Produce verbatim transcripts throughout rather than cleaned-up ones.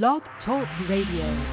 Blog Talk Radio.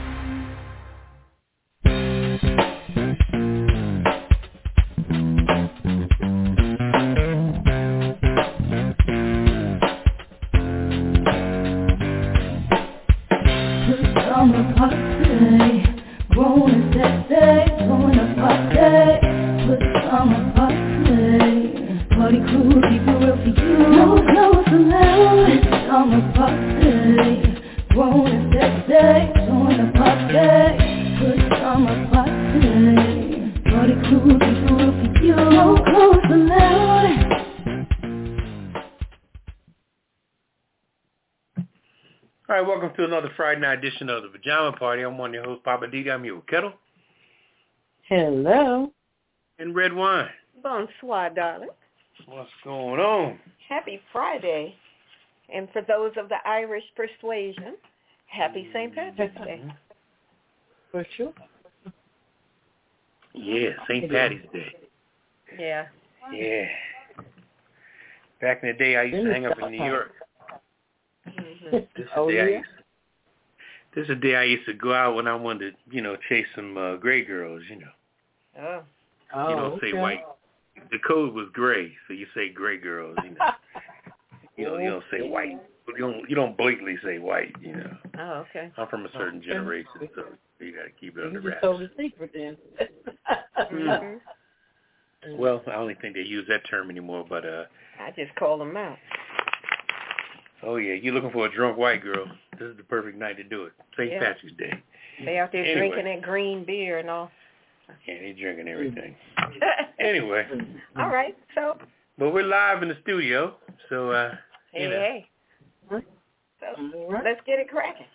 Friday night edition of the Pajama Party. I'm one of your hosts, Papa D D. I'm here with Ketel. Hello. And Redwine. Bonsoir, darling. What's going on? Happy Friday. And for those of the Irish persuasion, happy Saint Patrick's Day. For sure. Yeah, Saint Patty's Day. Yeah. Yeah. Back in the day, I used to hang up in New York. Mm-hmm. This is oh, the day yeah? I used to This is the day I used to go out when I wanted to, you know, chase some uh, gray girls, you know. Oh. You don't okay. say white. The code was gray, so you say gray girls, you know. you know, you don't say white. You don't, you don't blatantly say white, you know. Oh, okay. I'm from a certain generation, so you got to keep it under wraps. You told the secret then. mm-hmm. Well, I don't think they use that term anymore, but... uh. I just call them out. Oh, yeah, you're looking for a drunk white girl. This is the perfect night to do it. Saint Yeah. Patrick's Day. They out there anyway. Drinking that green beer and all. Yeah, they drinking everything. Anyway. All right, so. But we're live in the studio, so. Uh, hey, you know. hey. So, let's get it cracking.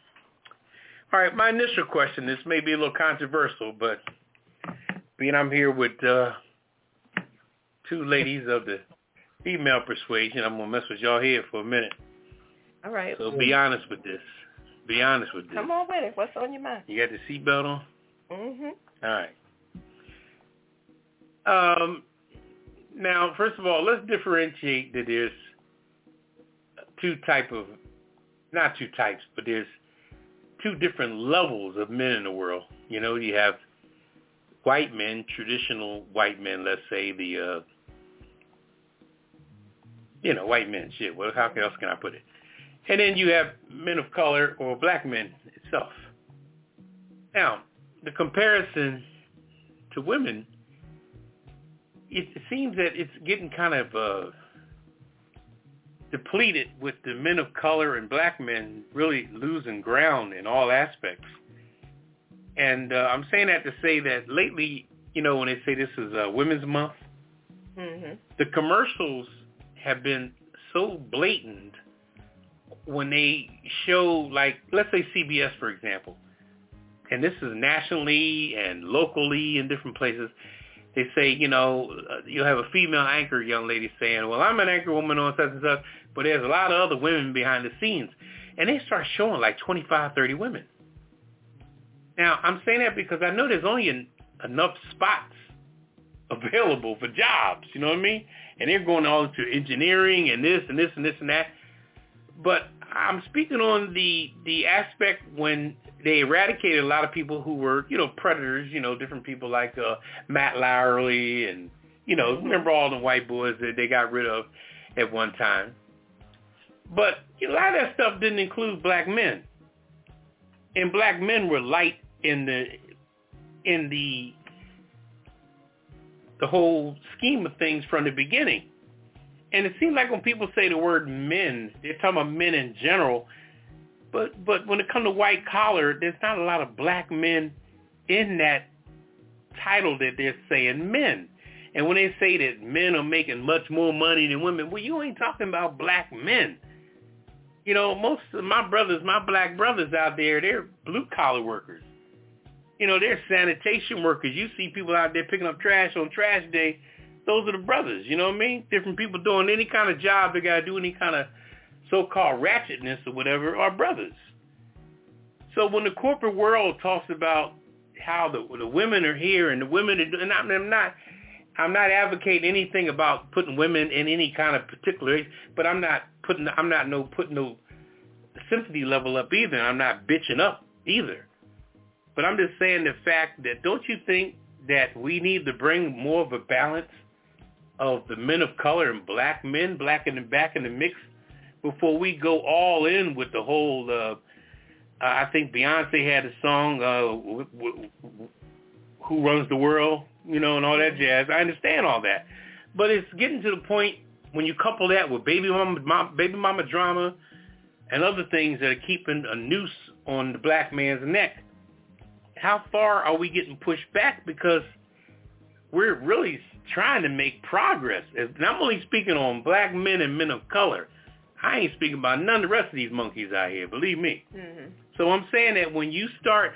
All right, my initial question, this may be a little controversial, but being I'm here with uh, two ladies of the female persuasion, I'm going to mess with y'all here for a minute. All right. So be honest with this. Be honest with this. Come on with it. What's on your mind? You got the seatbelt on? Mm-hmm. All right. Um, now, first of all, let's differentiate that there's two type of, not two types, but there's two different levels of men in the world. You know, you have white men, traditional white men, let's say the, uh, you know, white men, shit. Well, how else can I put it? And then you have men of color or black men itself. Now, the comparison to women, it seems that it's getting kind of uh, depleted with the men of color and black men really losing ground in all aspects. And uh, I'm saying that to say that lately, you know, when they say this is uh, Women's Month, mm-hmm. the commercials have been so blatant. When they show, like, let's say C B S, for example, and this is nationally and locally in different places, they say, you know, you'll have a female anchor young lady saying, well, I'm an anchor woman on such and such, but there's a lot of other women behind the scenes. And they start showing like twenty-five, thirty women. Now, I'm saying that because I know there's only en- enough spots available for jobs, you know what I mean? And they're going all into engineering and this and this and this and that. But I'm speaking on the the aspect when they eradicated a lot of people who were, you know, predators, you know, different people like uh, Matt Lowry and, you know, remember all the white boys that they got rid of at one time. But a lot of that stuff didn't include black men. And black men were light in the in the the whole scheme of things from the beginning. And it seems like when people say the word men, they're talking about men in general. But but when it comes to white collar, there's not a lot of black men in that title that they're saying men. And when they say that men are making much more money than women, well, you ain't talking about black men. You know, most of my brothers, my black brothers out there, they're blue collar workers. You know, they're sanitation workers. You see people out there picking up trash on trash day. Those are the brothers, you know what I mean? Different people doing any kind of job, they got to do any kind of so-called ratchetness or whatever, are brothers. So when the corporate world talks about how the, the women are here and the women are doing, and I'm, I'm not I'm not advocating anything about putting women in any kind of particular, but I'm not putting, I'm not no putting no the sympathy level up either. I'm not bitching up either. But I'm just saying the fact that, don't you think that we need to bring more of a balance of the men of color and black men, black in the back in the mix, before we go all in with the whole, uh, I think Beyonce had a song, uh, Who Runs the World, you know, and all that jazz. I understand all that. But it's getting to the point when you couple that with baby mama, mom, baby mama drama and other things that are keeping a noose on the black man's neck. How far are we getting pushed back? Because we're really trying to make progress. And I'm only speaking on black men and men of color. I ain't speaking about none of the rest of these monkeys out here, believe me. Mm-hmm. So I'm saying that when you start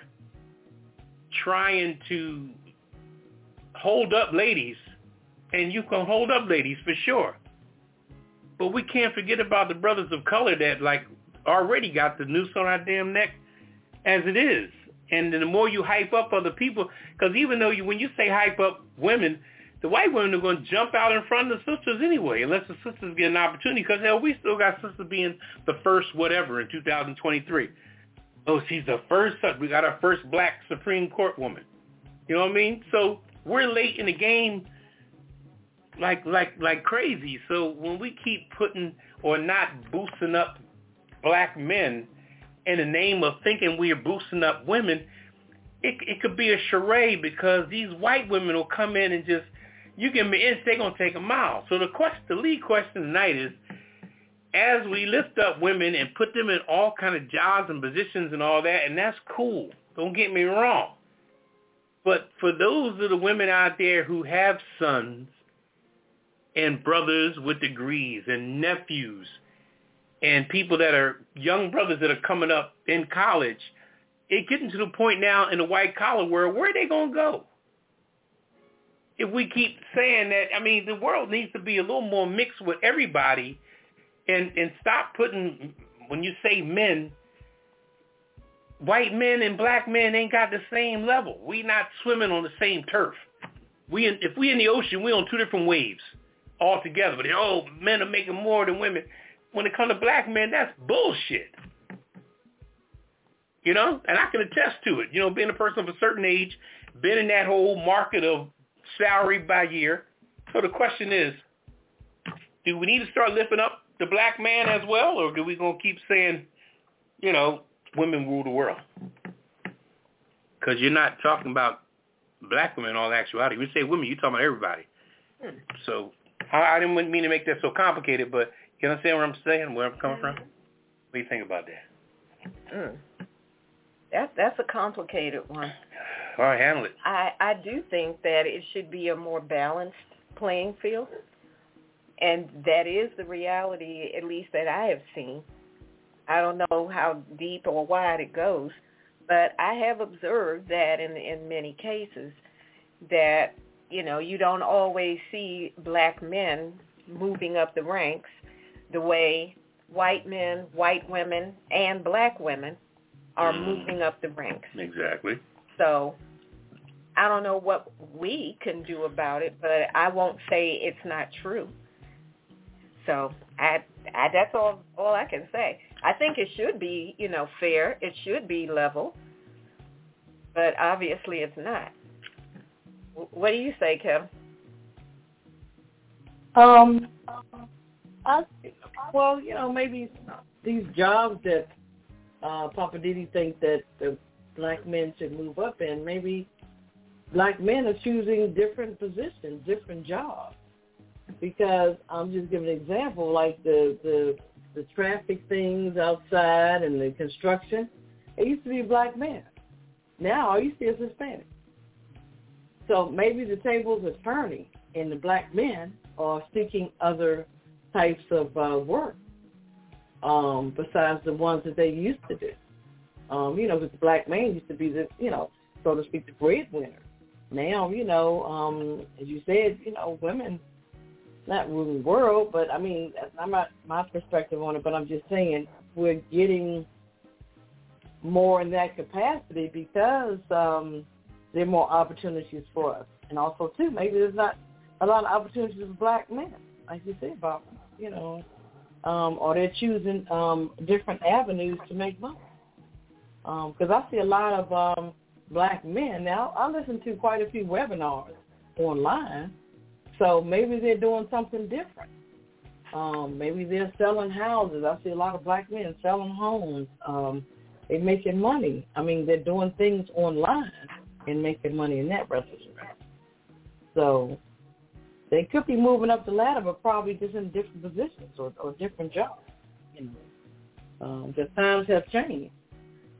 trying to hold up ladies, and you can hold up ladies for sure, but we can't forget about the brothers of color that like already got the noose on our damn neck as it is. And the more you hype up other people, because even though you, when you say hype up women, the white women are going to jump out in front of the sisters anyway, unless the sisters get an opportunity, because hell, we still got sisters being the first whatever in two thousand twenty-three. Oh, she's the first, we got our first black Supreme Court woman. You know what I mean? So we're late in the game like like like crazy. So when we keep putting or not boosting up black men in the name of thinking we are boosting up women, it, it could be a charade, because these white women will come in and just, you give them an inch, they're going to take a mile. So the question, the lead question tonight is, as we lift up women and put them in all kind of jobs and positions and all that, and that's cool, don't get me wrong, but for those of the women out there who have sons and brothers with degrees and nephews and people that are young brothers that are coming up in college, it's getting to the point now in the white collar world, where are they going to go? If we keep saying that, I mean, the world needs to be a little more mixed with everybody. And and stop putting, when you say men, white men and black men ain't got the same level. We not swimming on the same turf. We in, if we in the ocean, we on two different waves altogether. But oh, men are making more than women. When it comes to black men, that's bullshit. You know, and I can attest to it. You know, being a person of a certain age, been in that whole market of salary by year. So the question is, do we need to start lifting up the black man as well, or do we gonna keep saying, you know, women rule the world? Because you're not talking about black women in all actuality. We say women, you're talking about everybody. Hmm. So I, I didn't mean to make that so complicated, but you understand where I'm saying, where I'm coming from? What do you think about that? Mm. That that's a complicated one. All right, handle it. I, I do think that it should be a more balanced playing field. And that is the reality, at least that I have seen. I don't know how deep or wide it goes, but I have observed that in in many cases that, you know, you don't always see black men moving up the ranks the way white men, white women, and black women are mm. moving up the ranks. Exactly. So I don't know what we can do about it, but I won't say it's not true. So I, I, that's all, all I can say. I think it should be, you know, fair. It should be level. But obviously it's not. What do you say, Kevin? Um, I, well, you know, maybe these jobs that uh, Papa D D thinks that the black men should move up in, maybe black men are choosing different positions, different jobs. Because I'm just giving an example, like the, the the traffic things outside and the construction. It used to be black men. Now all you see is Hispanic. So maybe the tables are turning, and the black men are seeking other types of uh, work um, besides the ones that they used to do. Um, you know, because the black man used to be the, you know, so to speak, the breadwinner. Now, you know, um, as you said, you know, women. Not ruling the world, but I mean, that's not my, my perspective on it, but I'm just saying we're getting more in that capacity because um, there are more opportunities for us. And also, too, maybe there's not a lot of opportunities for black men, like you said, Bob. You know, um, or they're choosing um, different avenues to make money. Because um, I see a lot of um, black men now. I listen to quite a few webinars online, so maybe they're doing something different. Um, maybe they're selling houses. I see a lot of black men selling homes. Um, they're making money. I mean, they're doing things online and making money in that relationship. So they could be moving up the ladder, but probably just in different positions or, or different jobs. You know, um, the times have changed.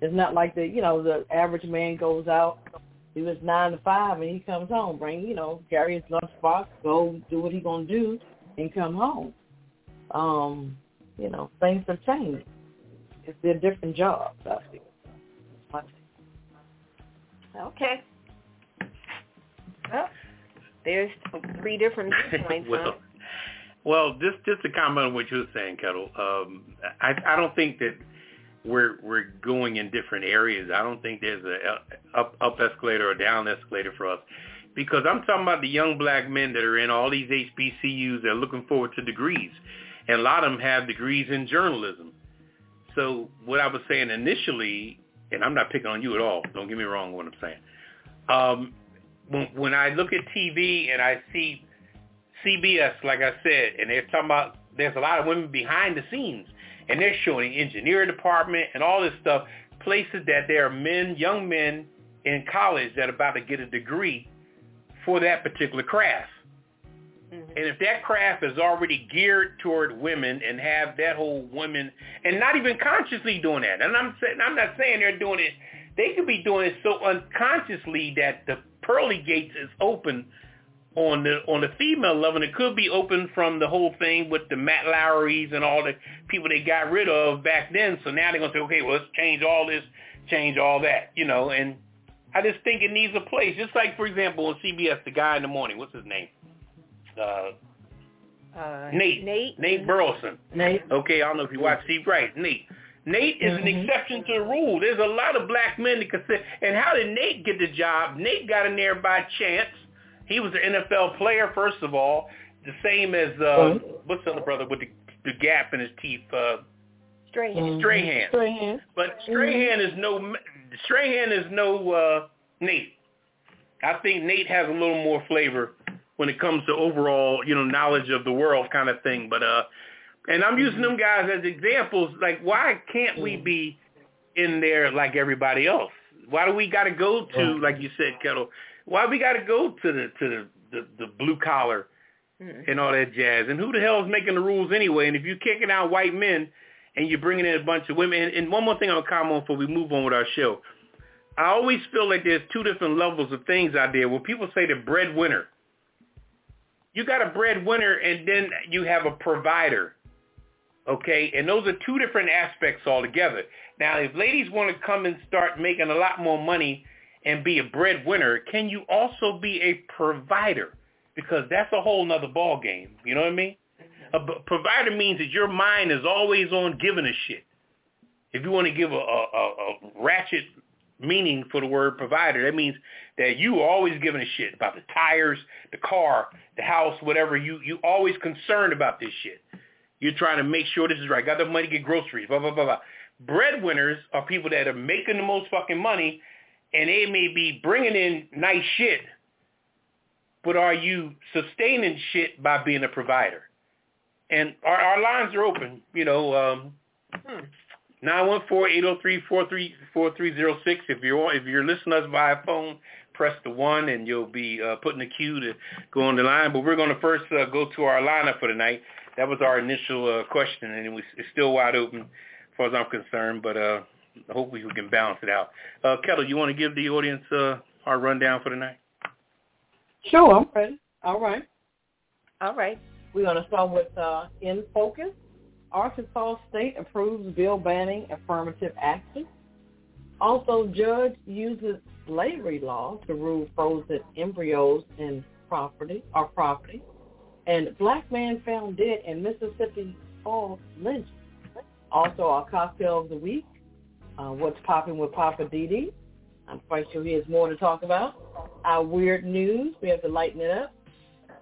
It's not like the you know the average man goes out, he was nine to five, and he comes home, bring you know carry his lunchbox, go do what he gonna do, and come home. Um, you know, things have changed. It's their different jobs, I feel. Okay. Well, there's three different points. well, huh? well, just just to comment on what you were saying, Ketel. Um, I, I don't think that we're we're going in different areas. I don't think there's a up up escalator or down escalator for us. Because I'm talking about the young black men that are in all these H B C Us that are looking forward to degrees. And a lot of them have degrees in journalism. So what I was saying initially, and I'm not picking on you at all, don't get me wrong what I'm saying. Um, when, when I look at T V and I see C B S, like I said, and they're talking about there's a lot of women behind the scenes. And they're showing the engineering department and all this stuff, places that there are men, young men in college that are about to get a degree for that particular craft. Mm-hmm. And if that craft is already geared toward women and have that whole women and not even consciously doing that. And I'm saying, I'm not saying they're doing it. They could be doing it so unconsciously that the pearly gates is open on the on the female level, and it could be open from the whole thing with the Matt Lowrys and all the people they got rid of back then. So now they're going to say, okay, well, let's change all this, change all that, you know, and I just think it needs a place. Just like, for example, on C B S, the guy in the morning, what's his name? Uh, uh, Nate. Nate. Nate Burleson. Nate. Okay, I don't know if you watch Steve Wright. Nate. Nate is mm-hmm. an exception to the rule. There's a lot of black men that consider. And how did Nate get the job? Nate got in there by chance. He was an N F L player, first of all, the same as, uh, mm-hmm. what's the other brother with the, the gap in his teeth? Uh, Strahan. Strahan. Strahan. But Strahan mm-hmm. is no... Strahan is no uh, Nate. I think Nate has a little more flavor when it comes to overall, you know, knowledge of the world kind of thing. But uh, and I'm using them guys as examples. Like, why can't we be in there like everybody else? Why do we got to go to, like you said, Ketel? Why we got to go to the to the, the, the blue collar and all that jazz? And who the hell is making the rules anyway? And if you're kicking out white men, and you're bringing in a bunch of women. And, and one more thing I'm going to comment on before we move on with our show. I always feel like there's two different levels of things out there. When people say the breadwinner, you got a breadwinner and then you have a provider, okay? And those are two different aspects altogether. Now, if ladies want to come and start making a lot more money and be a breadwinner, can you also be a provider? Because that's a whole nother ballgame. You know what I mean? A provider means that your mind is always on giving a shit. If you want to give a, a, a ratchet meaning for the word provider, that means that you are always giving a shit about the tires, the car, the house, whatever. You you always concerned about this shit. You're trying to make sure this is right. Got the money to get groceries, blah, blah, blah, blah. Breadwinners are people that are making the most fucking money, and they may be bringing in nice shit, but are you sustaining shit by being a provider? And our, our lines are open, you know, um, nine one four, eight oh three, four three four three oh six. If you're on, if you're listening to us via phone, press the one and you'll be uh, put in the queue to go on the line. But we're going to first uh, go to our lineup for tonight. That was our initial uh, question, and it was, it's still wide open as far as I'm concerned, but uh, hopefully we can balance it out. Uh, Ketel, you want to give the audience uh, our rundown for tonight? Sure, I'm ready. All right. All right. We're going to start with uh, In Focus. Arkansas State approves bill banning affirmative action. Also, judge uses slavery law to rule frozen embryos in property or property. And black man found dead in Mississippi falls lynch. Also, our cocktail of the week. Uh, what's popping with Papa D D? I'm quite sure he has more to talk about. Our weird news. We have to lighten it up.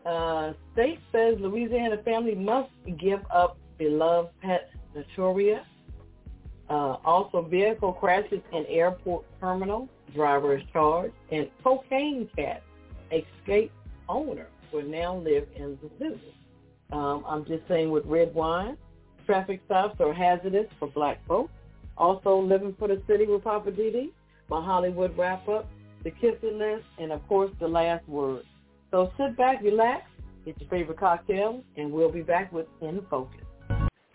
Uh, state says Louisiana family must give up beloved pet notorious. Uh, also, vehicle crashes in airport terminal, driver is charged, and cocaine cat, escaped owner, will now live in the business. Um, I'm just saying with Redwine, traffic stops are hazardous for black folks. Also, Living for the City with Papa D D, my Hollywood wrap-up, the kissing list, and, of course, the last word. So sit back, relax, get your favorite cocktail, and we'll be back with In Focus.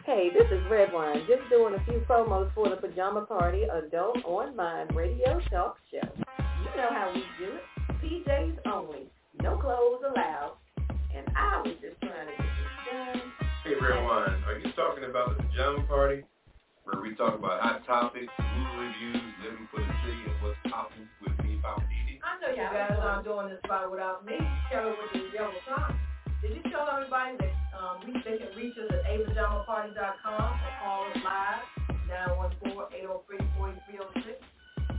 Hey, this is Redwine, just doing a few promos for the Pajama Party Adult On Mind Radio Talk Show. You know how we do it. P Js only. No clothes allowed. And I was just trying to get this done. Hey, Redwine, are you talking about the Pajama Party, where we talk about hot topics, movie reviews, living for the city, and what's popping with me, Papa D D? I know you yeah, guys aren't doing this spot without me. Show with the yellow top. Did you tell everybody that um, we, they can reach us at a pajama party dot com or call us live, nine one four, eight oh three, four three oh six.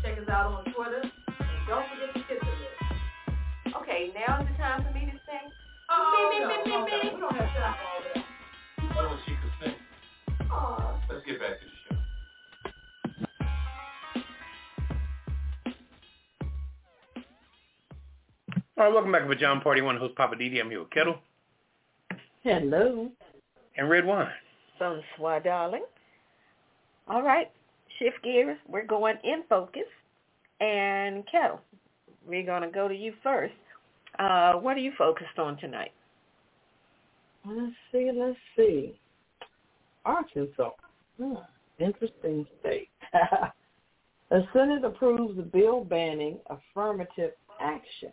Check us out on Twitter, and don't forget to Ketel list. Okay, now is the time for me to sing. Oh, me, me, no, me, me, me. We don't have time for all that. What was she could sing? Aww. Let's get back to the show. All right, welcome back to the Pajama Party. One host, Papa D D. I'm here with Ketel. Hello. And Redwine. Bonsoir, darling. All right, shift gears. We're going In Focus. And Ketel, we're going to go to you first. Uh, what are you focused on tonight? Let's see, let's see. Arkansas. Hmm. Interesting state. The Senate approves the bill banning affirmative action.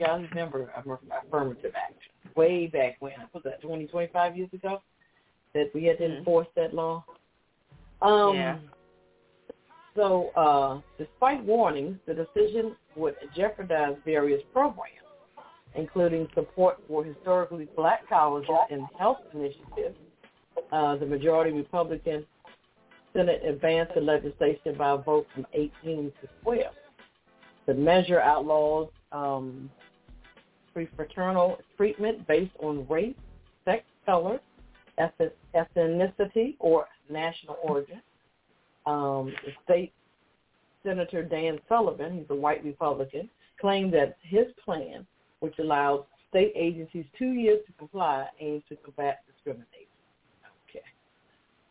Y'all remember affirmative action way back when, was that twenty, twenty-five years ago, that we had to mm-hmm. enforce that law? Um, yeah. So uh, despite warnings, the decision would jeopardize various programs, including support for historically black colleges and health initiatives. Uh, the majority Republican Senate advanced the legislation by a vote from eighteen to twelve. The measure outlaws um, pre-fraternal treatment based on race, sex, color, ethnicity, or national origin. Um, State Senator Dan Sullivan, he's a white Republican, claimed that his plan, which allows state agencies two years to comply, aims to combat discrimination. Okay.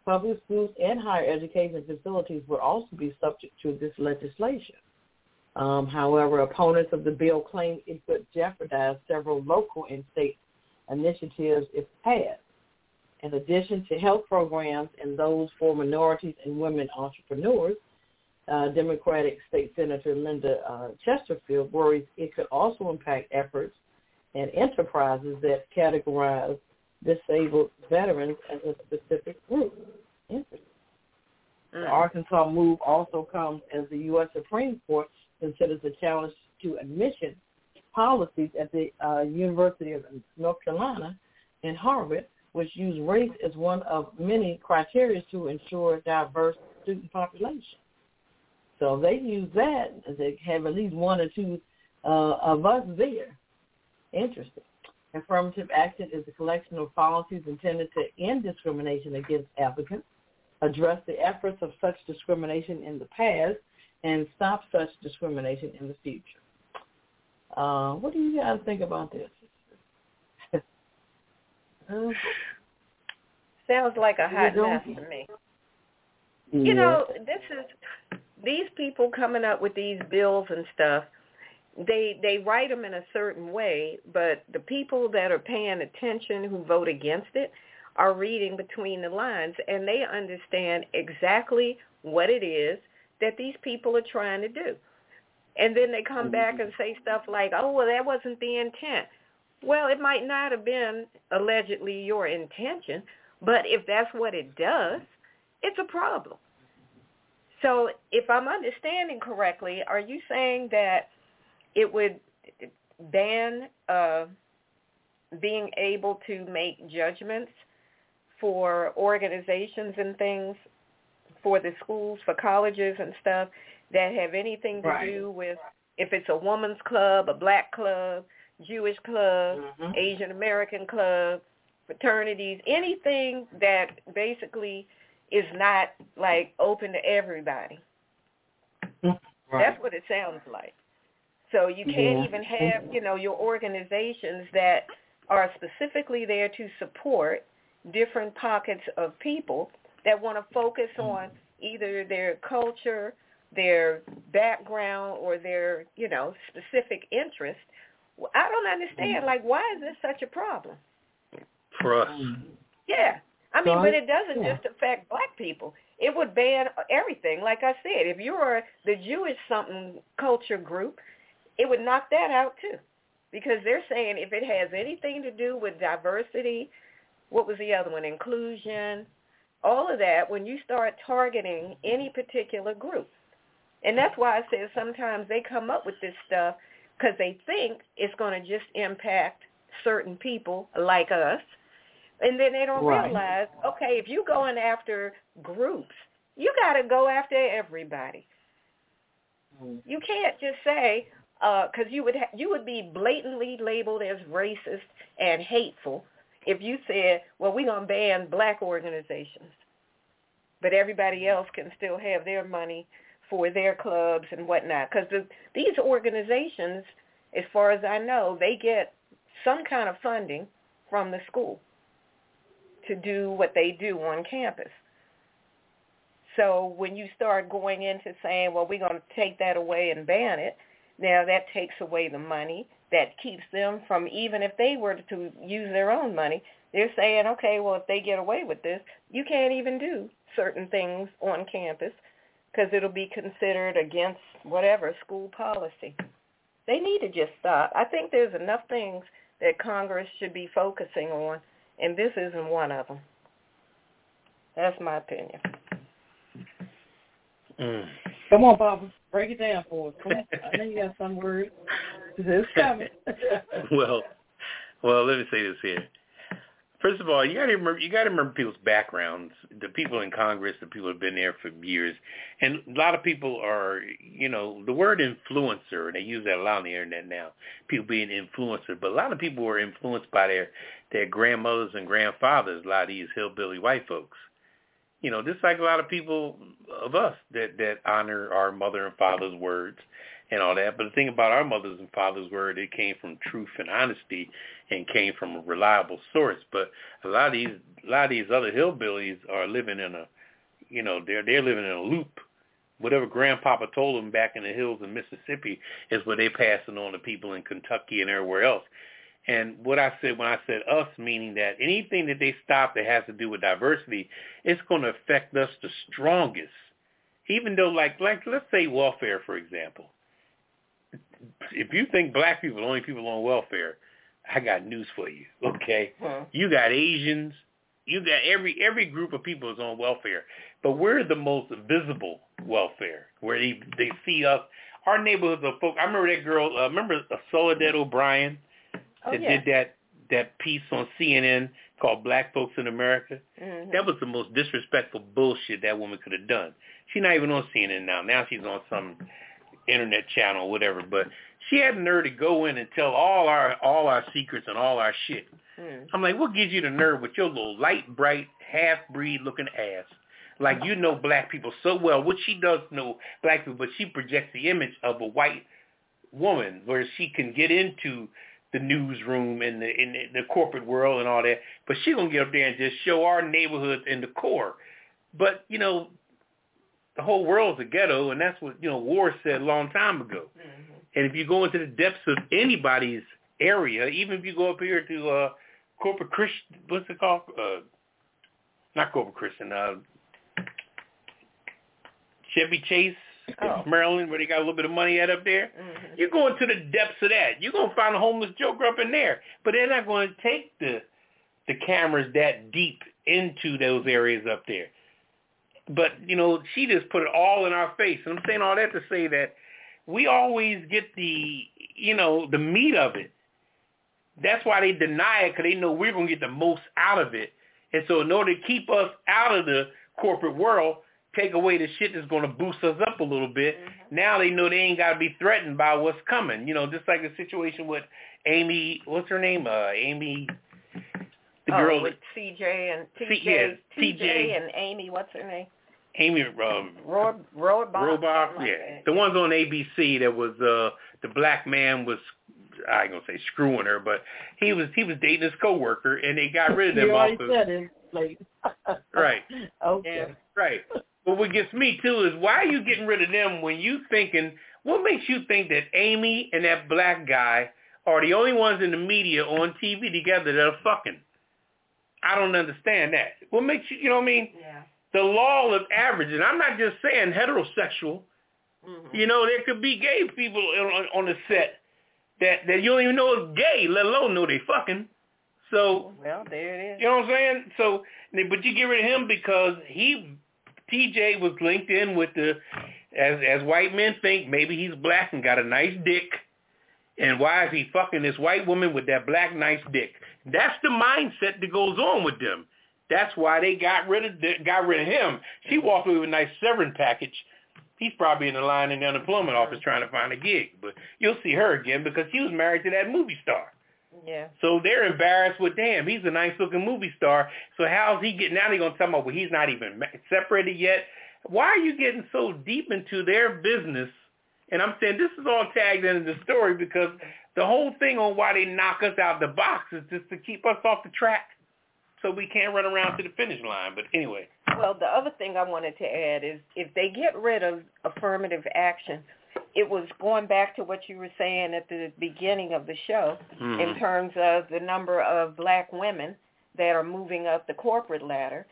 Public schools and higher education facilities would also be subject to this legislation. Um, however, opponents of the bill claim it could jeopardize several local and state initiatives if passed. In addition to health programs and those for minorities and women entrepreneurs, uh, Democratic State Senator Linda uh, Chesterfield worries it could also impact efforts and enterprises that categorize disabled veterans as a specific group. Interesting. Mm. The Arkansas move also comes as the U S Supreme Court considers a challenge to admission policies at the uh, University of North Carolina and Harvard, which use race as one of many criteria to ensure diverse student population. So they use that. They have at least one or two uh, of us there. Interesting. Affirmative action is a collection of policies intended to end discrimination against applicants, address the efforts of such discrimination in the past, and stop such discrimination in the future. Uh, what do you guys think about this? uh, Sounds like a hot mess to me. Yeah. You know, this is these people coming up with these bills and stuff. They they write them in a certain way, but the people that are paying attention who vote against it are reading between the lines, and they understand exactly what it is that these people are trying to do. And then they come back and say stuff like, oh, well, that wasn't the intent. Well, it might not have been allegedly your intention, but if that's what it does, it's a problem. So if I'm understanding correctly, are you saying that it would ban uh, being able to make judgments for organizations and things, for the schools, for colleges and stuff that have anything to right. do with if it's a woman's club, a black club, Jewish club, mm-hmm. Asian American club, fraternities, anything that basically is not, like, open to everybody. Right. That's what it sounds like. So you can't yeah. even have, you know, your organizations that are specifically there to support different pockets of people that want to focus on either their culture, their background, or their, you know, specific interest. I don't understand, like, why is this such a problem? For us. Yeah. I mean, but it doesn't yeah. just affect black people. It would ban everything. Like I said, if you're the Jewish something culture group, it would knock that out too, because they're saying if it has anything to do with diversity, what was the other one, inclusion, all of that, when you start targeting any particular group. And that's why I said sometimes they come up with this stuff because they think it's going to just impact certain people like us. And then they don't right. realize, okay, if you're going after groups, you got to go after everybody. You can't just say, because uh, you would ha- you would be blatantly labeled as racist and hateful if you said, well, we're going to ban black organizations, but everybody else can still have their money for their clubs and whatnot. Because the, these organizations, as far as I know, they get some kind of funding from the school to do what they do on campus. So when you start going into saying, well, we're going to take that away and ban it, now that takes away the money. That keeps them from, even if they were to use their own money, they're saying, okay, well, if they get away with this, you can't even do certain things on campus because it'll be considered against whatever school policy. They need to just stop. I think there's enough things that Congress should be focusing on, and this isn't one of them. That's my opinion. Mm. Come on, Papa. Break it down for us. Come on. I know you got some words. It's coming. well, well, let me say this here. First of all, you got to remember, you got to remember people's backgrounds, the people in Congress, the people who have been there for years. And a lot of people are, you know, the word influencer, and they use that a lot on the internet now, people being influencers. But a lot of people were influenced by their, their grandmothers and grandfathers, a lot of these hillbilly white folks. You know, just like a lot of people of us that, that honor our mother and father's words and all that. But the thing about our mother's and father's word, it came from truth and honesty and came from a reliable source. But a lot of these, a lot of these other hillbillies are living in a, you know, they're they're living in a loop. Whatever grandpapa told them back in the hills in Mississippi is what they're passing on to people in Kentucky and everywhere else. And what I said when I said us, meaning that anything that they stop that has to do with diversity, it's going to affect us the strongest. Even though, like, like let's say welfare, for example. If you think black people are the only people on welfare, I got news for you, okay? Huh. You got Asians. You got every every group of people is on welfare. But we're the most visible welfare, where they, they see us. Our neighborhoods of folk. I remember that girl, uh, remember Soledad O'Brien? Oh, that yeah. did that, that piece on C N N called Black Folks in America. Mm-hmm. That was the most disrespectful bullshit that woman could have done. She's not even on C N N now. Now she's on some internet channel or whatever. But she had the nerve to go in and tell all our all our secrets and all our shit. Mm. I'm like, what gives you the nerve with your little light, bright, half-breed looking ass? Like, you know black people so well. What she does know black people, but she projects the image of a white woman where she can get into the newsroom and the, in the corporate world and all that, but she gonna get up there and just show our neighborhoods in the core. But you know, the whole world's a ghetto, and that's what you know War said a long time ago. Mm-hmm. And if you go into the depths of anybody's area, even if you go up here to uh, corporate Christian, what's it called? Uh, not corporate Christian. Uh, Chevy Chase. Oh. Maryland, where they got a little bit of money at up there. Mm-hmm. You're going to the depths of that. You're going to find a homeless joker up in there. But they're not going to take the the cameras that deep into those areas up there. But, you know, she just put it all in our face. And I'm saying all that to say that we always get the, you know, the meat of it. That's why they deny it, because they know we're going to get the most out of it. And so in order to keep us out of the corporate world, take away the shit that's going to boost us up a little bit. Mm-hmm. Now they know they ain't got to be threatened by what's coming. You know, just like the situation with Amy, what's her name? Uh, Amy, The oh, girl with C J and T J, C, yeah, T J, T J and Amy, what's her name? Amy um, Rob, Rob, Rob, Rob, yeah, like the ones on A B C that was uh, the black man was I ain't gonna say screwing her, but he was he was dating his coworker, and they got rid of them. You already of, said it, like right, okay, and, right. But what gets me too is why are you getting rid of them when you thinking? What makes you think that Amy and that black guy are the only ones in the media on T V together that are fucking? I don't understand that. What makes you, you know what I mean? Yeah. The law of average, and I'm not just saying heterosexual. Mm-hmm. You know, there could be gay people on, on the set that, that you don't even know is gay, let alone know they fucking. So, well, there it is. You know what I'm saying? So, but you get rid of him because he, T J was linked in with the, as as white men think, maybe he's black and got a nice dick. And why is he fucking this white woman with that black nice dick? That's the mindset that goes on with them. That's why they got rid of the, got rid of him. She walked away with a nice severance package. He's probably in the line in the unemployment office trying to find a gig. But you'll see her again because she was married to that movie star. Yeah. So they're embarrassed with, damn, he's a nice-looking movie star. So how's he getting out? They're going to tell me, well, he's not even separated yet. Why are you getting so deep into their business? And I'm saying this is all tagged into the story because the whole thing on why they knock us out of the box is just to keep us off the track so we can't run around to the finish line. But anyway. Well, the other thing I wanted to add is if they get rid of affirmative action, it was going back to what you were saying at the beginning of the show mm-hmm. in terms of the number of black women that are moving up the corporate ladder.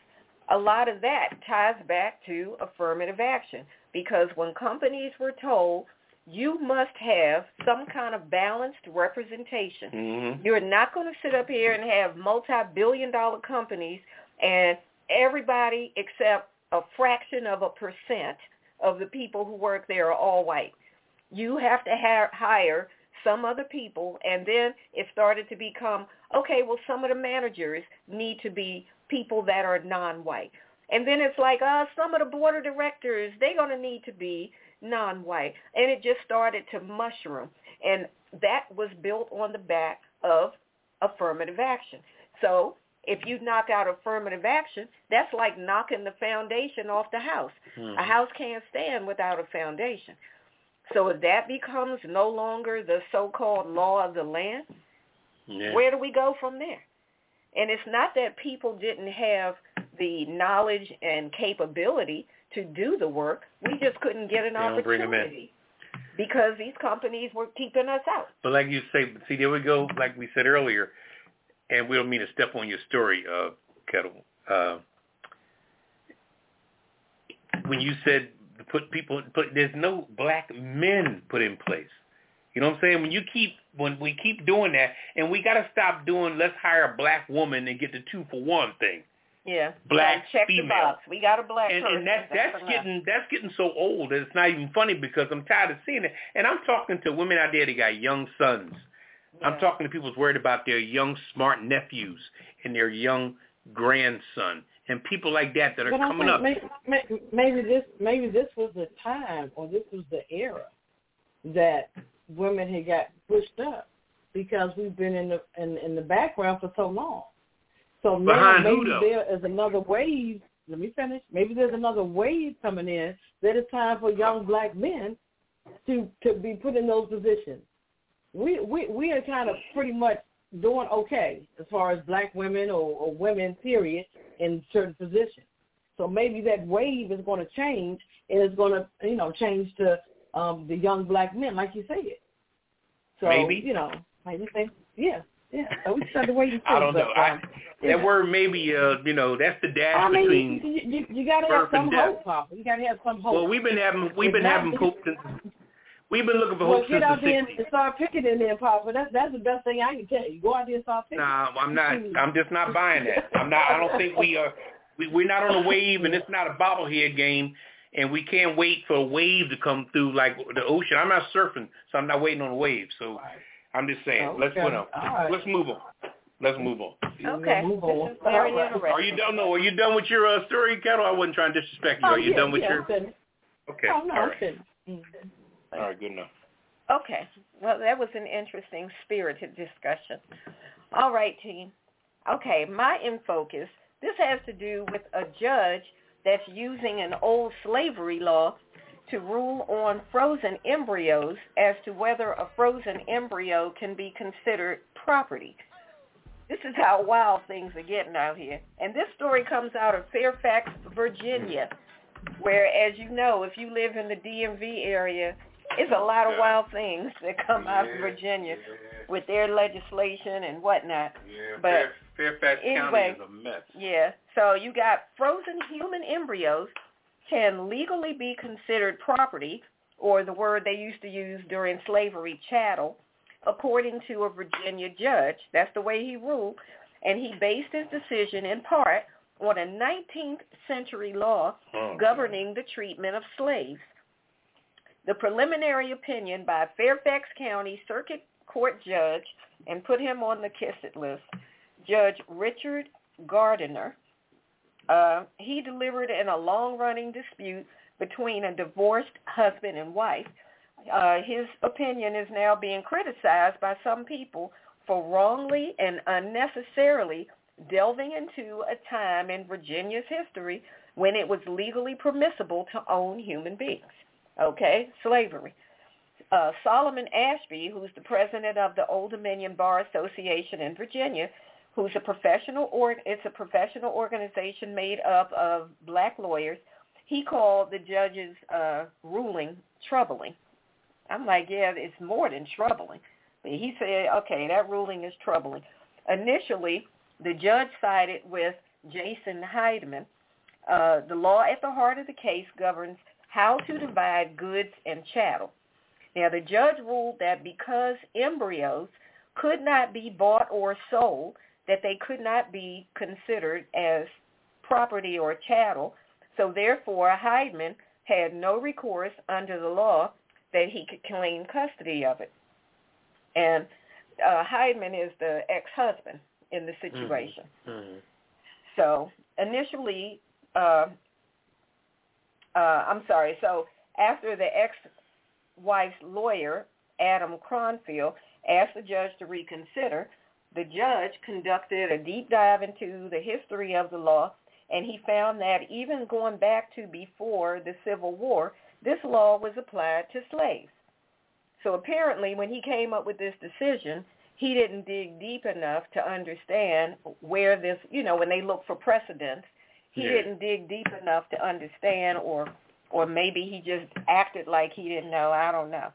A lot of that ties back to affirmative action because when companies were told, you must have some kind of balanced representation. Mm-hmm. You're not going to sit up here and have multi-billion dollar companies and everybody except a fraction of a percent of the people who work there are all white. You have to ha- hire some other people, and then it started to become, okay, well, some of the managers need to be people that are non-white. And then it's like, oh, some of the board of directors, they're going to need to be non-white. And it just started to mushroom. And that was built on the back of affirmative action. So if you knock out affirmative action, that's like knocking the foundation off the house. Hmm. A house can't stand without a foundation. So if that becomes no longer the so-called law of the land, yeah. Where do we go from there? And it's not that people didn't have the knowledge and capability to do the work. We just couldn't get an they opportunity don't bring them in. Because these companies were keeping us out. But like you say, see, there we go, like we said earlier, and we don't mean to step on your story, uh, Ketel. Uh, when you said put people, put, there's no black men put in place. You know what I'm saying? When you keep, when we keep doing that, and we got to stop doing, let's hire a black woman and get the two for one thing. Yeah, black check female. The box. We got a black and, person. And that, that's that's getting that's getting so old that it's not even funny because I'm tired of seeing it. And I'm talking to women out there that got young sons. Yeah. I'm talking to people who's worried about their young smart nephews and their young grandson and people like that that are but coming up. Maybe, maybe this maybe this was the time or this was the era that women had got pushed up because we've been in the in, in the background for so long. So now maybe there is another wave. Let me finish. Maybe there's another wave coming in that it's time for young black men to, to be put in those positions. We we we are kind of pretty much doing okay as far as black women or, or women, period, in certain positions. So maybe that wave is going to change and it's going to, you know, change to um, the young black men, like you said. So, maybe. You know, like you say, yeah. Yeah, so we started the way you I don't but, know. Um, I, yeah. That word maybe, uh, you know, that's the dash I mean, between. You, you, you gotta have some hope, Papa. You gotta have some hope. Well, we've been having, we've been having hope since. We've been looking for well, hope since the sixties. Well, get out there and start picking in there, Papa. That's that's the best thing I can tell you. Go out there and start picking. Nah, I'm not. I'm just not buying that. I'm not. I don't think we are. We, we're not on a wave, and it's not a bobblehead game. And we can't wait for a wave to come through like the ocean. I'm not surfing, so I'm not waiting on a wave. So. I'm just saying. Okay. Let's put on. Right. Let's move on. Let's move on. Okay. Move on. Very interesting. Are you done? No. Are you done with your uh, story, Ketel? I wasn't trying to disrespect you. Oh, are you yeah, done with yeah, your? Okay. No, no, all right. All right. Good enough. Okay. Well, that was an interesting, spirited discussion. All right, team. Okay, my in focus, this has to do with a judge that's using an old slavery law to rule on frozen embryos as to whether a frozen embryo can be considered property. This is how wild things are getting out here. And this story comes out of Fairfax, Virginia, where, as you know, if you live in the D M V area, it's a lot of wild things that come yeah, out of Virginia yeah. with their legislation and whatnot. Yeah, but Fairfax anyway, County is a mess. Yeah, so you got frozen human embryos can legally be considered property, or the word they used to use during slavery, chattel, according to a Virginia judge. That's the way he ruled, and he based his decision in part on a nineteenth century law oh, governing man. the treatment of slaves. The preliminary opinion by Fairfax County Circuit Court Judge, and put him on the kiss it list, Judge Richard Gardiner, uh, he delivered in a long-running dispute between a divorced husband and wife. Uh, his opinion is now being criticized by some people for wrongly and unnecessarily delving into a time in Virginia's history when it was legally permissible to own human beings. Okay, slavery. Uh, Solomon Ashby, who's the president of the Old Dominion Bar Association in Virginia, who's a professional or it's a professional organization made up of black lawyers, he called the judge's uh, ruling troubling. I'm like, yeah, it's more than troubling. But he said, okay, that ruling is troubling. Initially, the judge sided with Jason Heidman. Uh, the law at the heart of the case governs how to divide goods and chattel. Now, the judge ruled that because embryos could not be bought or sold, that they could not be considered as property or chattel. So, therefore, Heidman had no recourse under the law that he could claim custody of it. And uh, Heidman is the ex-husband in the situation. Mm-hmm. So, initially... Uh, Uh, I'm sorry, so after the ex-wife's lawyer, Adam Cronfield, asked the judge to reconsider, the judge conducted a deep dive into the history of the law, and he found that even going back to before the Civil War, this law was applied to slaves. So apparently when he came up with this decision, he didn't dig deep enough to understand where this, you know, when they look for precedents, He yeah. didn't dig deep enough to understand, or or maybe he just acted like he didn't know. I don't know.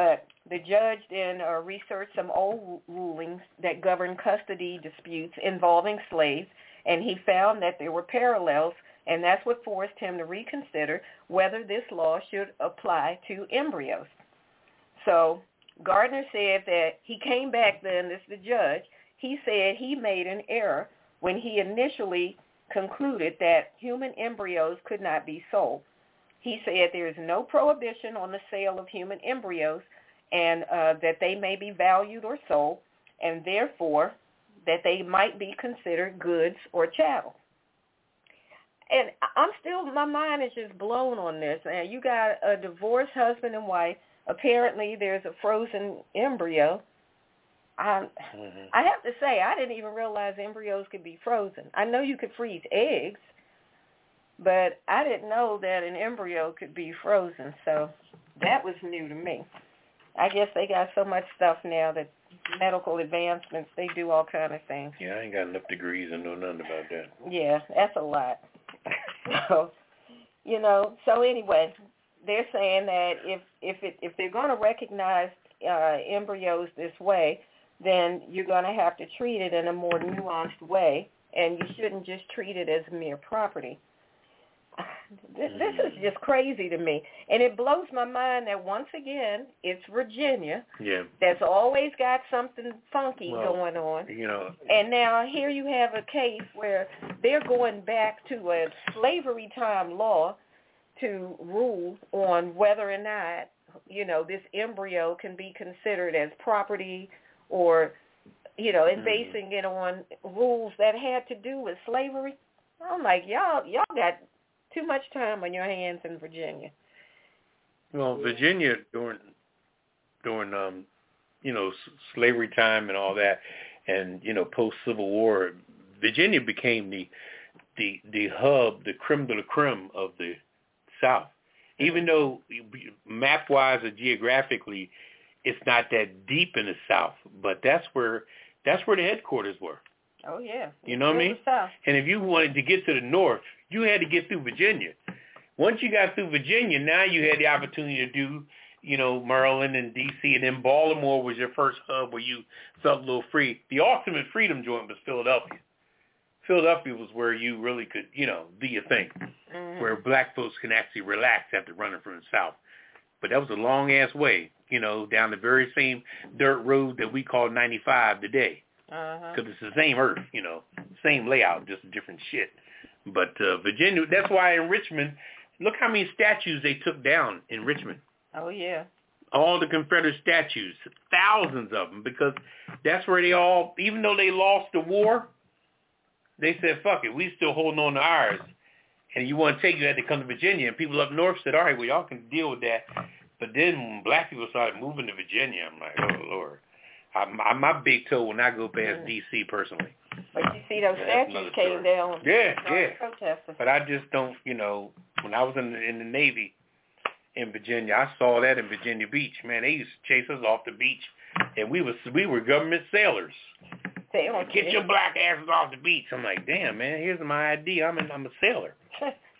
But the judge then uh, researched some old rulings that govern custody disputes involving slaves, and he found that there were parallels, and that's what forced him to reconsider whether this law should apply to embryos. So Gardner said that he came back then, this is the judge, he said he made an error when he initially concluded that human embryos could not be sold. He said there is no prohibition on the sale of human embryos and uh, that they may be valued or sold, and therefore that they might be considered goods or chattel. And I'm still, my mind is just blown on this. And you got a divorced husband and wife. Apparently there's a frozen embryo. I, I have to say, I didn't even realize embryos could be frozen. I know you could freeze eggs, but I didn't know that an embryo could be frozen, so that was new to me. I guess they got so much stuff now that medical advancements, they do all kind of things. Yeah, I ain't got enough degrees and know nothing about that. Yeah, that's a lot. So, you know, so anyway, they're saying that if, if, it, if they're going to recognize uh, embryos this way, then you're going to have to treat it in a more nuanced way, and you shouldn't just treat it as mere property. This, this is just crazy to me, and it blows my mind that, once again, it's Virginia yeah. that's always got something funky well, going on, you know. And now here you have a case where they're going back to a slavery time law to rule on whether or not, you know, this embryo can be considered as property, or, you know, and basing it on rules that had to do with slavery. I'm like, y'all, y'all got too much time on your hands in Virginia. Well, Virginia during, during, um, you know, slavery time and all that, and, you know, post-Civil War, Virginia became the the the hub, the creme de la creme of the South. Even though map-wise or geographically, it's not that deep in the South, but that's where that's where the headquarters were. Oh yeah, you know what I mean. And if you wanted to get to the North, you had to get through Virginia. Once you got through Virginia, now you had the opportunity to do, you know, Maryland and D C, and then Baltimore was your first hub where you felt a little free. The ultimate freedom joint was Philadelphia. Philadelphia was where you really could, you know, do your thing, mm-hmm. where black folks can actually relax after running from the South. But that was a long-ass way, you know, down the very same dirt road that we call ninety-five today. Because uh-huh. it's the same earth, you know, same layout, just different shit. But uh, Virginia, that's why in Richmond, look how many statues they took down in Richmond. Oh, yeah. All the Confederate statues, thousands of them, because that's where they all, even though they lost the war, they said, fuck it, we still holding on to ours. And you want to take, you had to come to Virginia. And people up north said, all right, well, y'all can deal with that. But then when black people started moving to Virginia, I'm like, oh, Lord. I, I, my big toe will not go past mm. D C personally. But you see those statues yeah, came story. down. Yeah, yeah. Protesting. But I just don't, you know, when I was in the, in the Navy in Virginia, I saw that in Virginia Beach. Man, they used to chase us off the beach, and we was we were government sailors. Sailors. Get your black asses off the beach. I'm like, damn, man, here's my I D. I'm an, I'm a sailor.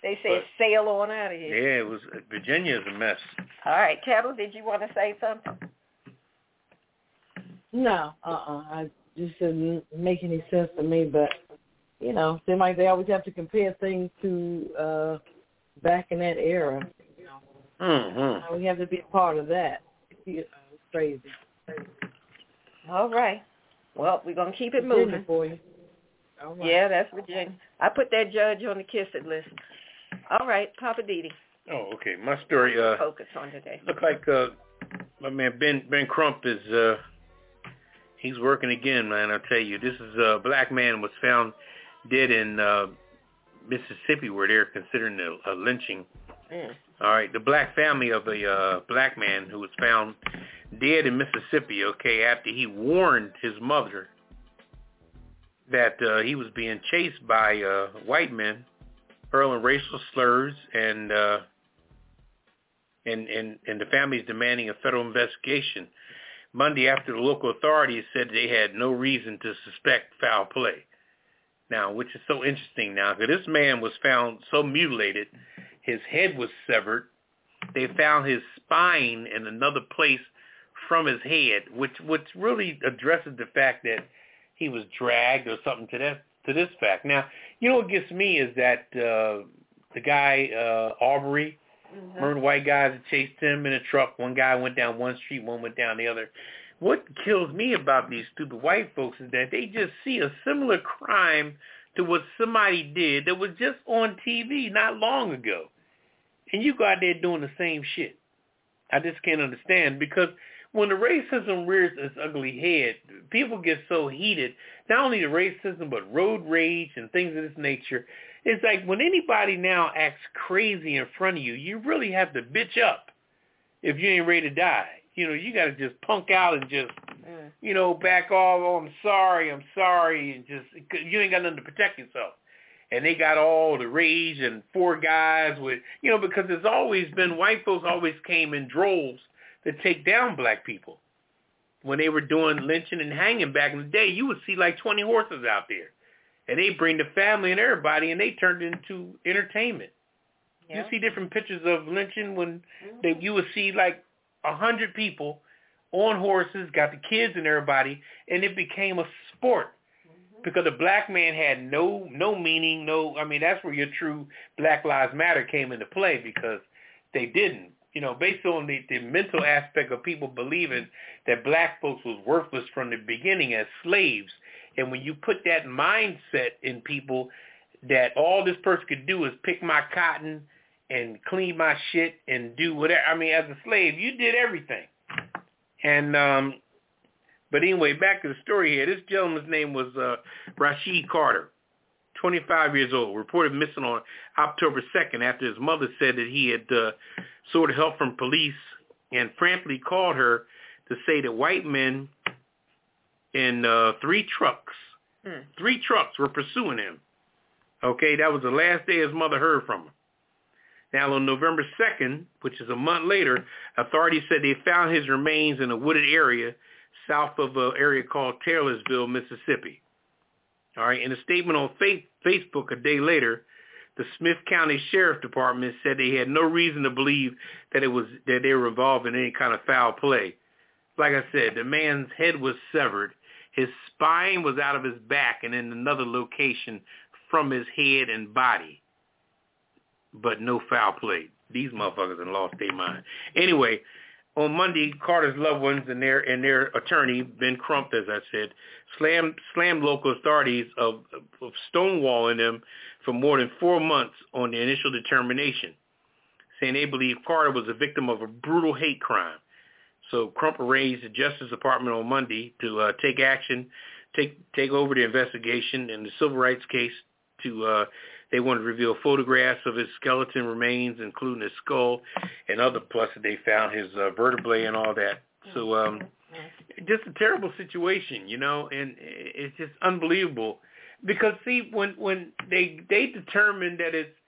They said sail on out of here. Yeah, it was Virginia's a mess. All right, Ketel, did you want to say something? No, uh-uh. I just didn't make any sense to me, but, you know, seem like they always have to compare things to uh, back in that era. You know. Mm-hmm. We have to be part of that. You know, it's crazy. crazy. All right. Well, we're going to keep it Virginia moving. For you. All right. Yeah, that's Virginia. I put that judge on the kiss it list. All right, Papa D D. Oh, okay. My story. Uh, Focus on today. Look like uh, my man Ben Ben Crump is... Uh, He's working again, man, I'll tell you. This is a black man was found dead in uh, Mississippi where they're considering a, a lynching. Mm. All right, the black family of a uh, black man who was found dead in Mississippi, okay, after he warned his mother that uh, he was being chased by uh, white men, hurling racial slurs, and, uh, and, and, and the family's demanding a federal investigation. Monday, after the local authorities said they had no reason to suspect foul play. Now, which is so interesting now, because this man was found so mutilated, his head was severed. They found his spine in another place from his head, which which really addresses the fact that he was dragged or something to that to this fact. Now, you know what gets me is that uh, the guy uh, Aubrey. Mm-hmm. Remember the white guys that chased him in a truck? One guy went down one street, one went down the other. What kills me about these stupid white folks is that they just see a similar crime to what somebody did that was just on T V not long ago. And you go out there doing the same shit. I just can't understand, because when the racism rears its ugly head, people get so heated. Not only the racism, but road rage and things of this nature. It's like when anybody now acts crazy in front of you, you really have to bitch up if you ain't ready to die. You know, you got to just punk out and just, mm. you know, back off. Oh, I'm sorry, I'm sorry. And just, 'cause you ain't got nothing to protect yourself. And they got all the rage and four guys with, you know, because there's always been, white folks always came in droves to take down black people. When they were doing lynching and hanging back in the day, you would see like twenty horses out there. And they bring the family and everybody, and they turned it into entertainment. Yeah. You see different pictures of lynching when mm-hmm. they, you would see like a hundred people on horses, got the kids and everybody, and it became a sport mm-hmm. because the black man had no no meaning, no, I mean, that's where your true Black Lives Matter came into play, because they didn't. You know, based on the, the mental aspect of people believing that black folks was worthless from the beginning as slaves. And when you put that mindset in people that all this person could do is pick my cotton and clean my shit and do whatever. I mean, as a slave, you did everything. And, um, but anyway, back to the story here. This gentleman's name was uh, Rashid Carter, twenty-five years old, reported missing on October second after his mother said that he had uh, sought help from police and frankly called her to say that white men and uh, three trucks. Hmm. Three trucks were pursuing him. Okay, that was the last day his mother heard from him. Now, on November second, which is a month later, authorities said they found his remains in a wooded area south of an area called Taylorsville, Mississippi. All right, in a statement on Facebook a day later, the Smith County Sheriff's Department said they had no reason to believe that it was that they were involved in any kind of foul play. Like I said, the man's head was severed, his spine was out of his back and in another location from his head and body. But no foul play. These motherfuckers have lost their mind. Anyway, on Monday, Carter's loved ones and their and their attorney, Ben Crump, as I said, slammed, slammed local authorities of, of stonewalling them for more than four months on the initial determination, saying they believe Carter was a victim of a brutal hate crime. So Crump arranged the Justice Department on Monday to uh, take action, take take over the investigation in the civil rights case to... Uh, They wanted to reveal photographs of his skeleton remains, including his skull and other, plus that they found his uh, vertebrae and all that. So um, just a terrible situation, you know, and it's just unbelievable. Because, see, when, when they they determined that it's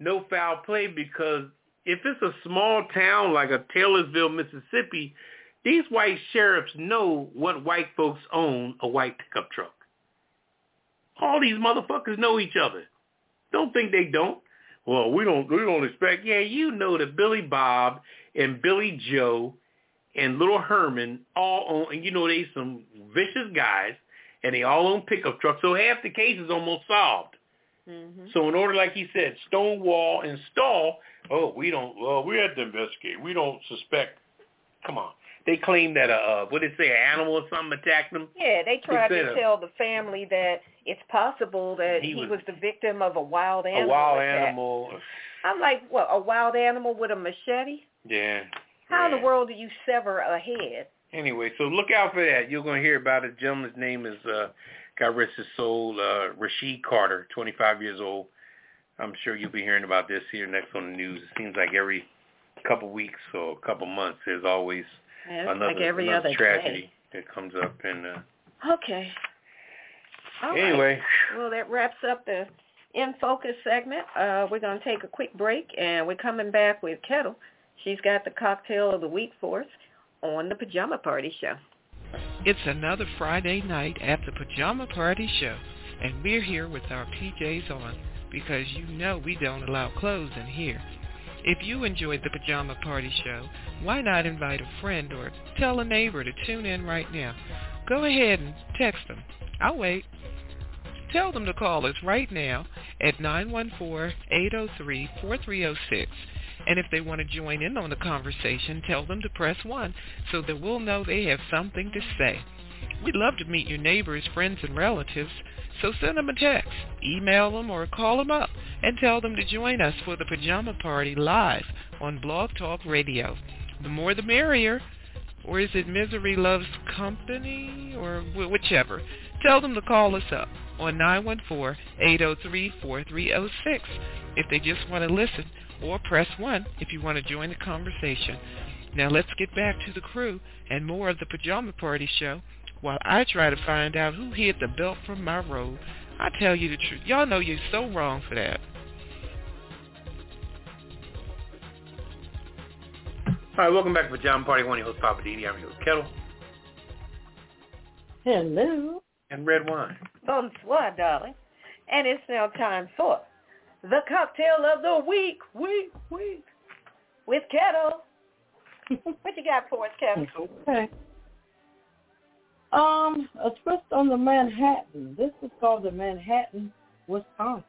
no foul play, because if it's a small town like a Taylorsville, Mississippi, these white sheriffs know what white folks own a white pickup truck. All these motherfuckers know each other. Don't think they don't. Well, we don't. We don't expect. Yeah, you know that Billy Bob and Billy Joe and Little Herman all own, and you know they some vicious guys, and they all own pickup trucks. So half the case is almost solved. Mm-hmm. So in order, like he said, stonewall and stall. Oh, we don't. Well, we have to investigate. We don't suspect. Come on. They claimed that, a, uh, what did they say, an animal or something attacked them? Yeah, they tried they to tell a, the family that it's possible that he was, he was the victim of a wild animal. A wild attack. animal. I'm like, what, a wild animal with a machete? Yeah. How yeah. in the world do you sever a head? Anyway, so look out for that. You're going to hear about it. The gentleman's name is, uh, God rest his soul, uh, Rashid Carter, twenty-five years old. I'm sure you'll be hearing about this here next on the news. It seems like every couple weeks or a couple months there's always... Yeah, another, like every another other tragedy day. That comes up. And uh, okay. All anyway. Right. Well, that wraps up the In Focus segment. Uh, we're going to take a quick break, and we're coming back with Ketel. She's got the cocktail of the week for us on the Pajama Party Show. It's another Friday night at the Pajama Party Show, and we're here with our P Js on because you know we don't allow clothes in here. If you enjoyed the Pajama Party Show, why not invite a friend or tell a neighbor to tune in right now? Go ahead and text them. I'll wait. Tell them to call us right now at nine one four, eight oh three, four three oh six. And if they want to join in on the conversation, tell them to press one so that we'll know they have something to say. We'd love to meet your neighbors, friends, and relatives, so send them a text, email them, or call them up and tell them to join us for the Pajama Party live on Blog Talk Radio. The more the merrier, or is it Misery Loves Company, or whichever. Tell them to call us up on nine one four, eight oh three, four three oh six if they just want to listen, or press one if you want to join the conversation. Now let's get back to the crew and more of the Pajama Party Show. While I try to find out who hid the belt from my robe, I tell you the truth. Y'all know you're so wrong for that. All right, welcome back to Pajama Party. One of your hosts, Papa D D. I'm here with Ketel. Hello. And red wine. Bonsoir, darling. And it's now time for the cocktail of the week, week, week, with Ketel. What you got for us, Ketel? Okay. Um, a twist on the Manhattan. This is called the Manhattan, Wisconsin.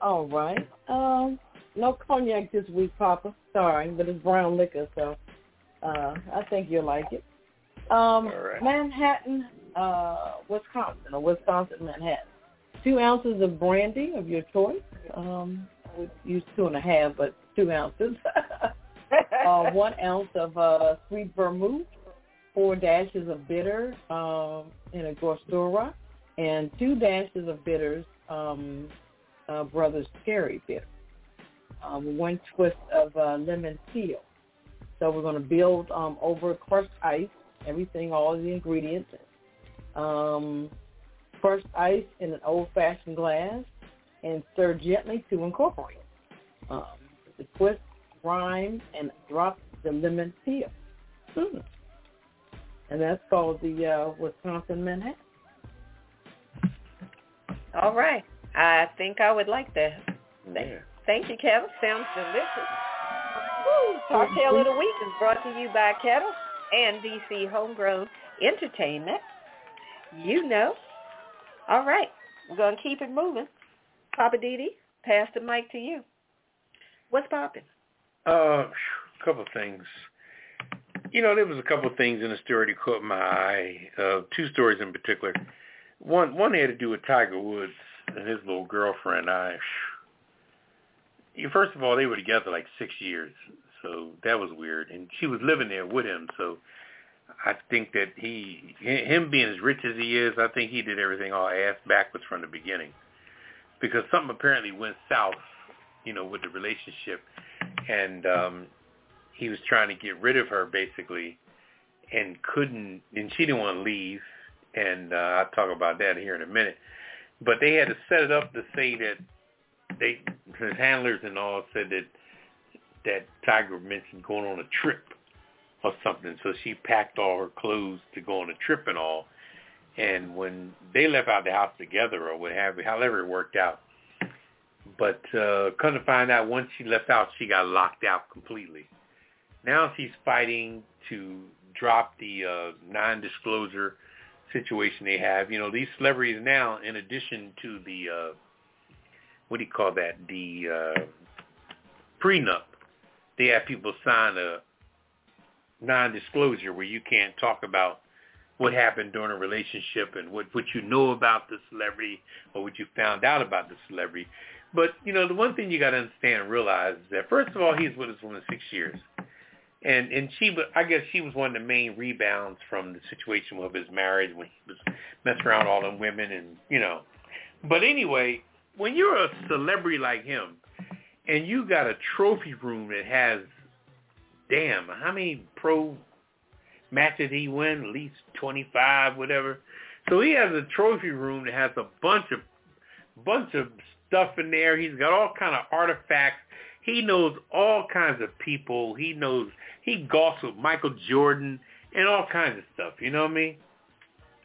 All right. Um, no cognac this week, Papa. Sorry, but it's brown liquor, so uh, I think you'll like it. Um, All right. Manhattan, uh, Wisconsin, or Wisconsin Manhattan. Two ounces of brandy of your choice. Um, I would use two and a half, but two ounces. uh, one ounce of uh, sweet vermouth. Four dashes of bitter um, in a Angostura, and two dashes of bitters, um, uh, Brothers Cherry bitter. Um, one twist of uh, lemon peel. So we're going to build um, over crushed ice everything, all the ingredients. Um, first ice in an old-fashioned glass and stir gently to incorporate. Um, the twist, brine, and drop the lemon peel. Mm. And that's called the uh, Wisconsin Manhattan. All right. I think I would like that. Thank, yeah. thank you, Ketel. Sounds delicious. Woo! Cocktail of the Week is brought to you by Ketel and D C Homegrown Entertainment. You know. All right. We're going to keep it moving. Papa D D, pass the mic to you. What's popping? Uh, a couple of things. You know, there was a couple of things in the story that caught my eye. Uh, two stories in particular. One one had to do with Tiger Woods and his little girlfriend. I, first of all, they were together like six years, so that was weird. And she was living there with him, so I think that he, him being as rich as he is, I think he did everything all ass backwards from the beginning. Because something apparently went south, you know, with the relationship. And um, he was trying to get rid of her, basically, and couldn't, and she didn't want to leave. And uh, I'll talk about that here in a minute. But they had to set it up to say that they, his handlers and all said that that Tiger mentioned going on a trip or something. So she packed all her clothes to go on a trip and all. And when they left out the house together or what have you, however it worked out. But uh, come to find out, once she left out, she got locked out completely. Now she's fighting to drop the uh, non-disclosure situation they have. You know, these celebrities now, in addition to the uh what do you call that, the uh prenup, they have people sign a non-disclosure where you can't talk about what happened during a relationship and what what you know about the celebrity or what you found out about the celebrity. But you know, the one thing you got to understand and realize is that, first of all, he's with this woman six years. And and she, I guess she was one of the main rebounds from the situation of his marriage when he was messing around all them women and, you know. But anyway, when you're a celebrity like him and you got a trophy room that has, damn, how many pro matches he win? At least twenty-five, whatever. So he has a trophy room that has a bunch of, bunch of stuff in there. He's got all kind of artifacts. He knows all kinds of people. He knows, he golfs with Michael Jordan and all kinds of stuff. You know what I mean?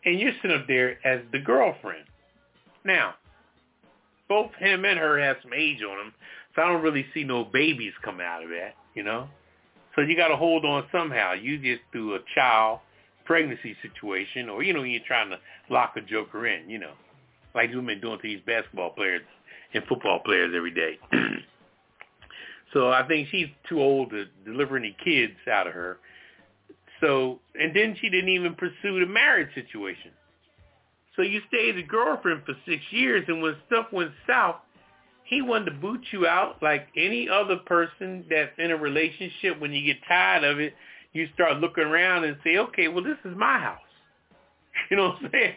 And you're sitting up there as the girlfriend. Now, both him and her have some age on them, so I don't really see no babies coming out of that, you know? So you got to hold on somehow. You just do a child pregnancy situation, or, you know, you're trying to lock a joker in, you know, like we've been doing to these basketball players and football players every day. So I think she's too old to deliver any kids out of her. So, and then she didn't even pursue the marriage situation. So you stayed a girlfriend for six years, and when stuff went south, he wanted to boot you out like any other person that's in a relationship. When you get tired of it, you start looking around and say, okay, well, this is my house. You know what I'm saying?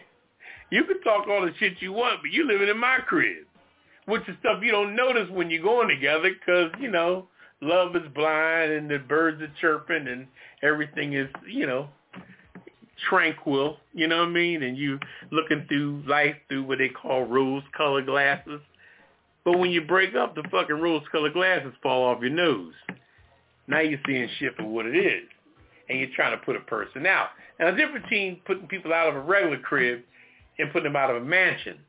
You can talk all the shit you want, but you're living in my crib. Which is stuff you don't notice when you're going together because, you know, love is blind and the birds are chirping and everything is, you know, tranquil, you know what I mean? And you looking through life through what they call rose-colored glasses. But when you break up, the fucking rose-colored glasses fall off your nose. Now you're seeing shit for what it is. And you're trying to put a person out. Now, the difference between putting people out of a regular crib and putting them out of a mansion.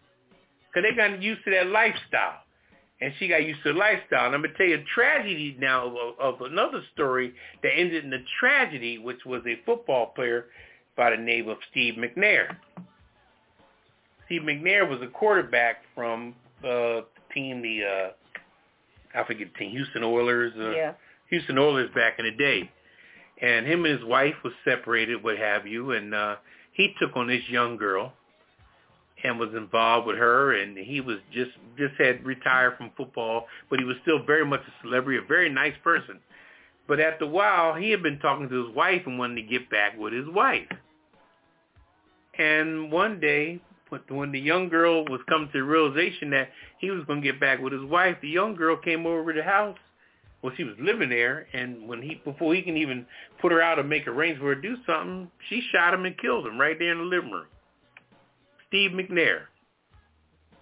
Because they got used to that lifestyle. And she got used to the lifestyle. And I'm going to tell you a tragedy now of, of another story that ended in a tragedy, which was a football player by the name of Steve McNair. Steve McNair was a quarterback from uh, team, the, uh, I forget the team, Houston Oilers. Uh, yeah. Houston Oilers back in the day. And him and his wife was separated, what have you. And uh, he took on this young girl and was involved with her, and he was just, just had retired from football, but he was still very much a celebrity, a very nice person. But after a while, he had been talking to his wife and wanted to get back with his wife. And one day, when the young girl was coming to the realization that he was going to get back with his wife, the young girl came over to the house Well, she was living there, and when he before he can even put her out and make arrangements for her to do something, she shot him and killed him right there in the living room. Steve McNair,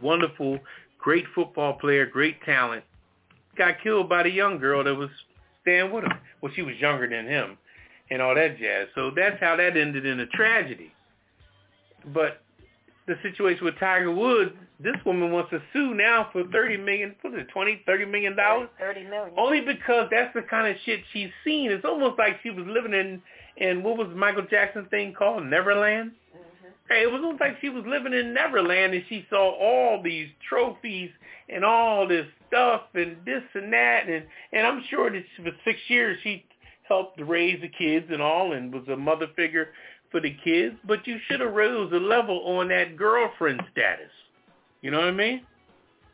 wonderful, great football player, great talent, got killed by the young girl that was staying with him. Well, she was younger than him and all that jazz. So that's how that ended in a tragedy. But the situation with Tiger Woods, this woman wants to sue now for thirty million dollars, what is it, twenty, thirty million dollars? thirty million dollars. Only because that's the kind of shit she's seen. It's almost like she was living in, in what was Michael Jackson's thing called, Neverland? Mm-hmm. Hey, it was almost like she was living in Neverland and she saw all these trophies and all this stuff and this and that. And, and I'm sure that for six years she helped raise the kids and all and was a mother figure for the kids, but you should have rose a level on that girlfriend status. You know what I mean?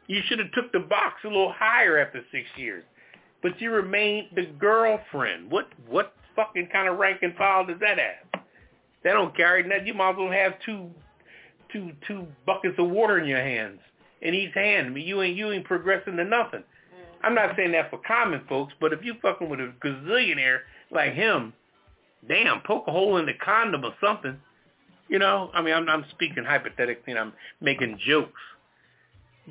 You should have took the box a little higher after six years, but you remained the girlfriend. What what fucking kind of rank and file does that have? That don't carry nothing. You might as well have two, two, two buckets of water in your hands, in each hand. I mean, you ain't you ain't progressing to nothing. I'm not saying that for common folks, but if you fucking with a gazillionaire like him, damn, poke a hole in the condom or something. You know, I mean, I'm, I'm speaking hypothetically and I'm making jokes.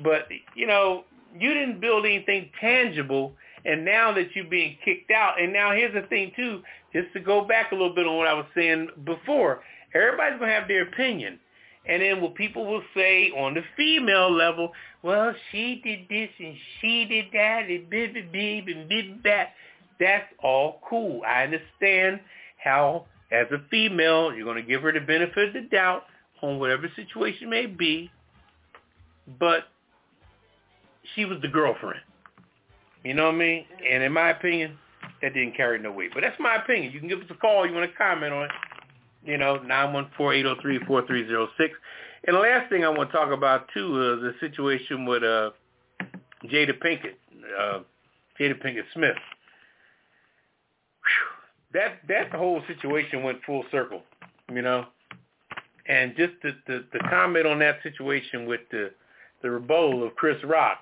But, you know, you didn't build anything tangible, and now that you're being kicked out, and now here's the thing, too, just to go back a little bit on what I was saying before, everybody's going to have their opinion. And then what people will say on the female level, well, she did this and she did that and bib and bib and bib that. That's all cool. I understand how, as a female, you're going to give her the benefit of the doubt on whatever situation may be, but she was the girlfriend. You know what I mean? And in my opinion, that didn't carry no weight. But that's my opinion. You can give us a call. You want to comment on it. You know, nine one four, eight oh three, four three oh six. And the last thing I want to talk about, too, is the situation with uh, Jada Pinkett, uh, Jada Pinkett Smith. Whew. That that whole situation went full circle, you know. And just the, the, the comment on that situation with the, the rebuttal of Chris Rock,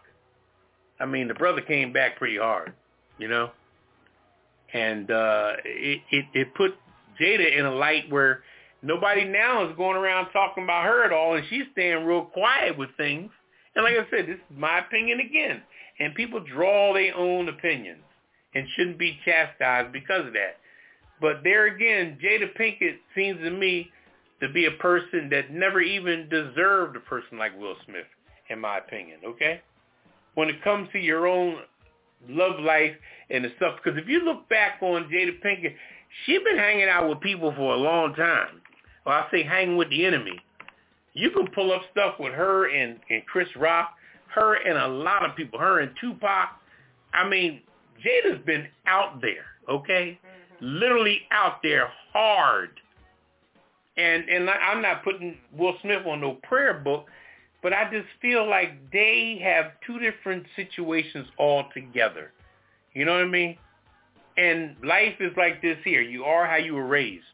I mean, the brother came back pretty hard, you know. And uh, it, it, it put Jada in a light where nobody now is going around talking about her at all, and she's staying real quiet with things. And like I said, this is my opinion again. And people draw their own opinions and shouldn't be chastised because of that. But there again, Jada Pinkett seems to me to be a person that never even deserved a person like Will Smith, in my opinion, okay? When it comes to your own love life and the stuff, because if you look back on Jada Pinkett, she's been hanging out with people for a long time. Or I say hanging with the enemy. You can pull up stuff with her and, and Chris Rock, her and a lot of people, her and Tupac. I mean, Jada's been out there, okay? Literally out there hard. And and I'm not putting Will Smith on no prayer book, but I just feel like they have two different situations all together. You know what I mean? And life is like this here. You are how you were raised.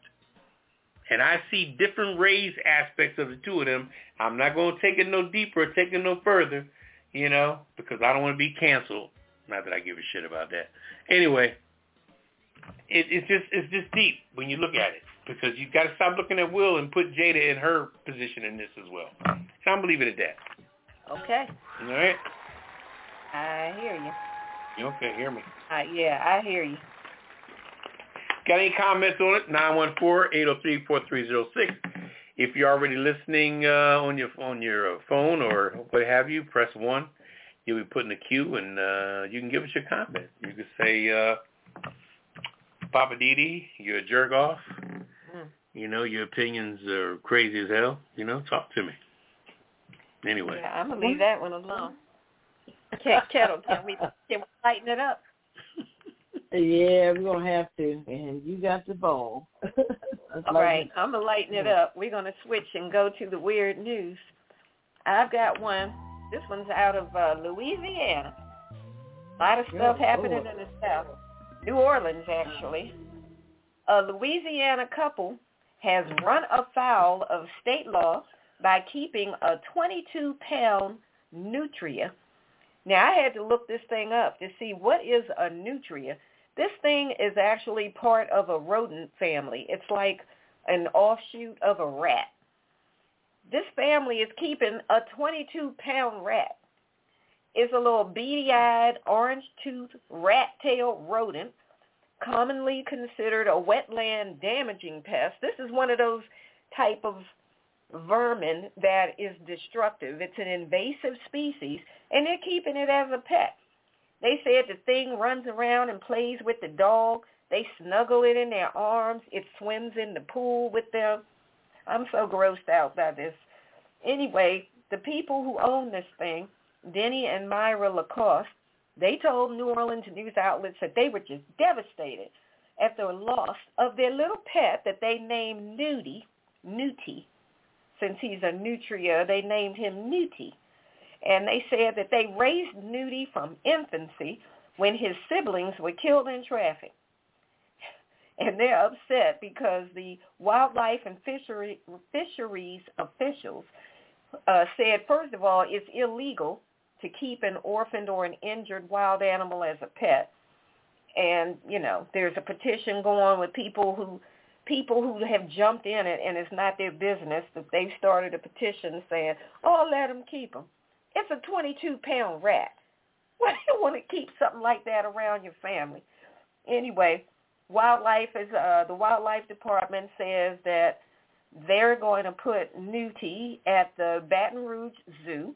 And I see different raised aspects of the two of them. I'm not going to take it no deeper or take it no further, you know, because I don't want to be canceled. Not that I give a shit about that. Anyway. It, it's just it's just deep when you look at it, because you've got to stop looking at Will and put Jada in her position in this as well. So I'm going to leave it at that. Okay. All right. I hear you. You okay, hear me? Uh, yeah, I hear you. Got any comments on it? nine one four, eight oh three, four three oh six. If you're already listening uh, on your on your phone or what have you, press one. You'll be put in the queue, and uh, you can give us your comment. You can say... Uh, Papa D D, you're a jerk off. You know, your opinions are crazy as hell. You know, talk to me. Anyway. Yeah, I'm going to leave that one alone. Ketel, can we, can we lighten it up? Yeah, we're going to have to. And you got the ball. All right, I'm going to lighten it up. We're going to switch and go to the weird news. I've got one. This one's out of uh, Louisiana. A lot of stuff Good happening Lord. in the South. New Orleans, actually. A Louisiana couple has run afoul of state law by keeping a twenty-two pound nutria Now, I had to look this thing up to see what is a nutria. This thing is actually part of a rodent family. It's like an offshoot of a rat. This family is keeping a twenty-two pound rat. It's a little beady-eyed, orange-toothed, rat-tailed rodent, commonly considered a wetland damaging pest. This is one of those type of vermin that is destructive. It's an invasive species, and they're keeping it as a pet. They said the thing runs around and plays with the dog. They snuggle it in their arms. It swims in the pool with them. I'm so grossed out by this. Anyway, the people who own this thing, Denny and Myra Lacoste, they told New Orleans news outlets that they were just devastated at the loss of their little pet that they named Nuti. Nuti. Since he's a nutria, they named him Nuti. And they said that they raised Nuti from infancy when his siblings were killed in traffic. And they're upset because the wildlife and fishery, fisheries officials uh, said, first of all, it's illegal to keep an orphaned or an injured wild animal as a pet. And, you know, there's a petition going with people who people who have jumped in it, and it's not their business, that they've started a petition saying, oh, let them keep them. It's a twenty-two pound rat. Why do you want to keep something like that around your family? Anyway, wildlife is uh, the wildlife department says that they're going to put Nuti at the Baton Rouge Zoo,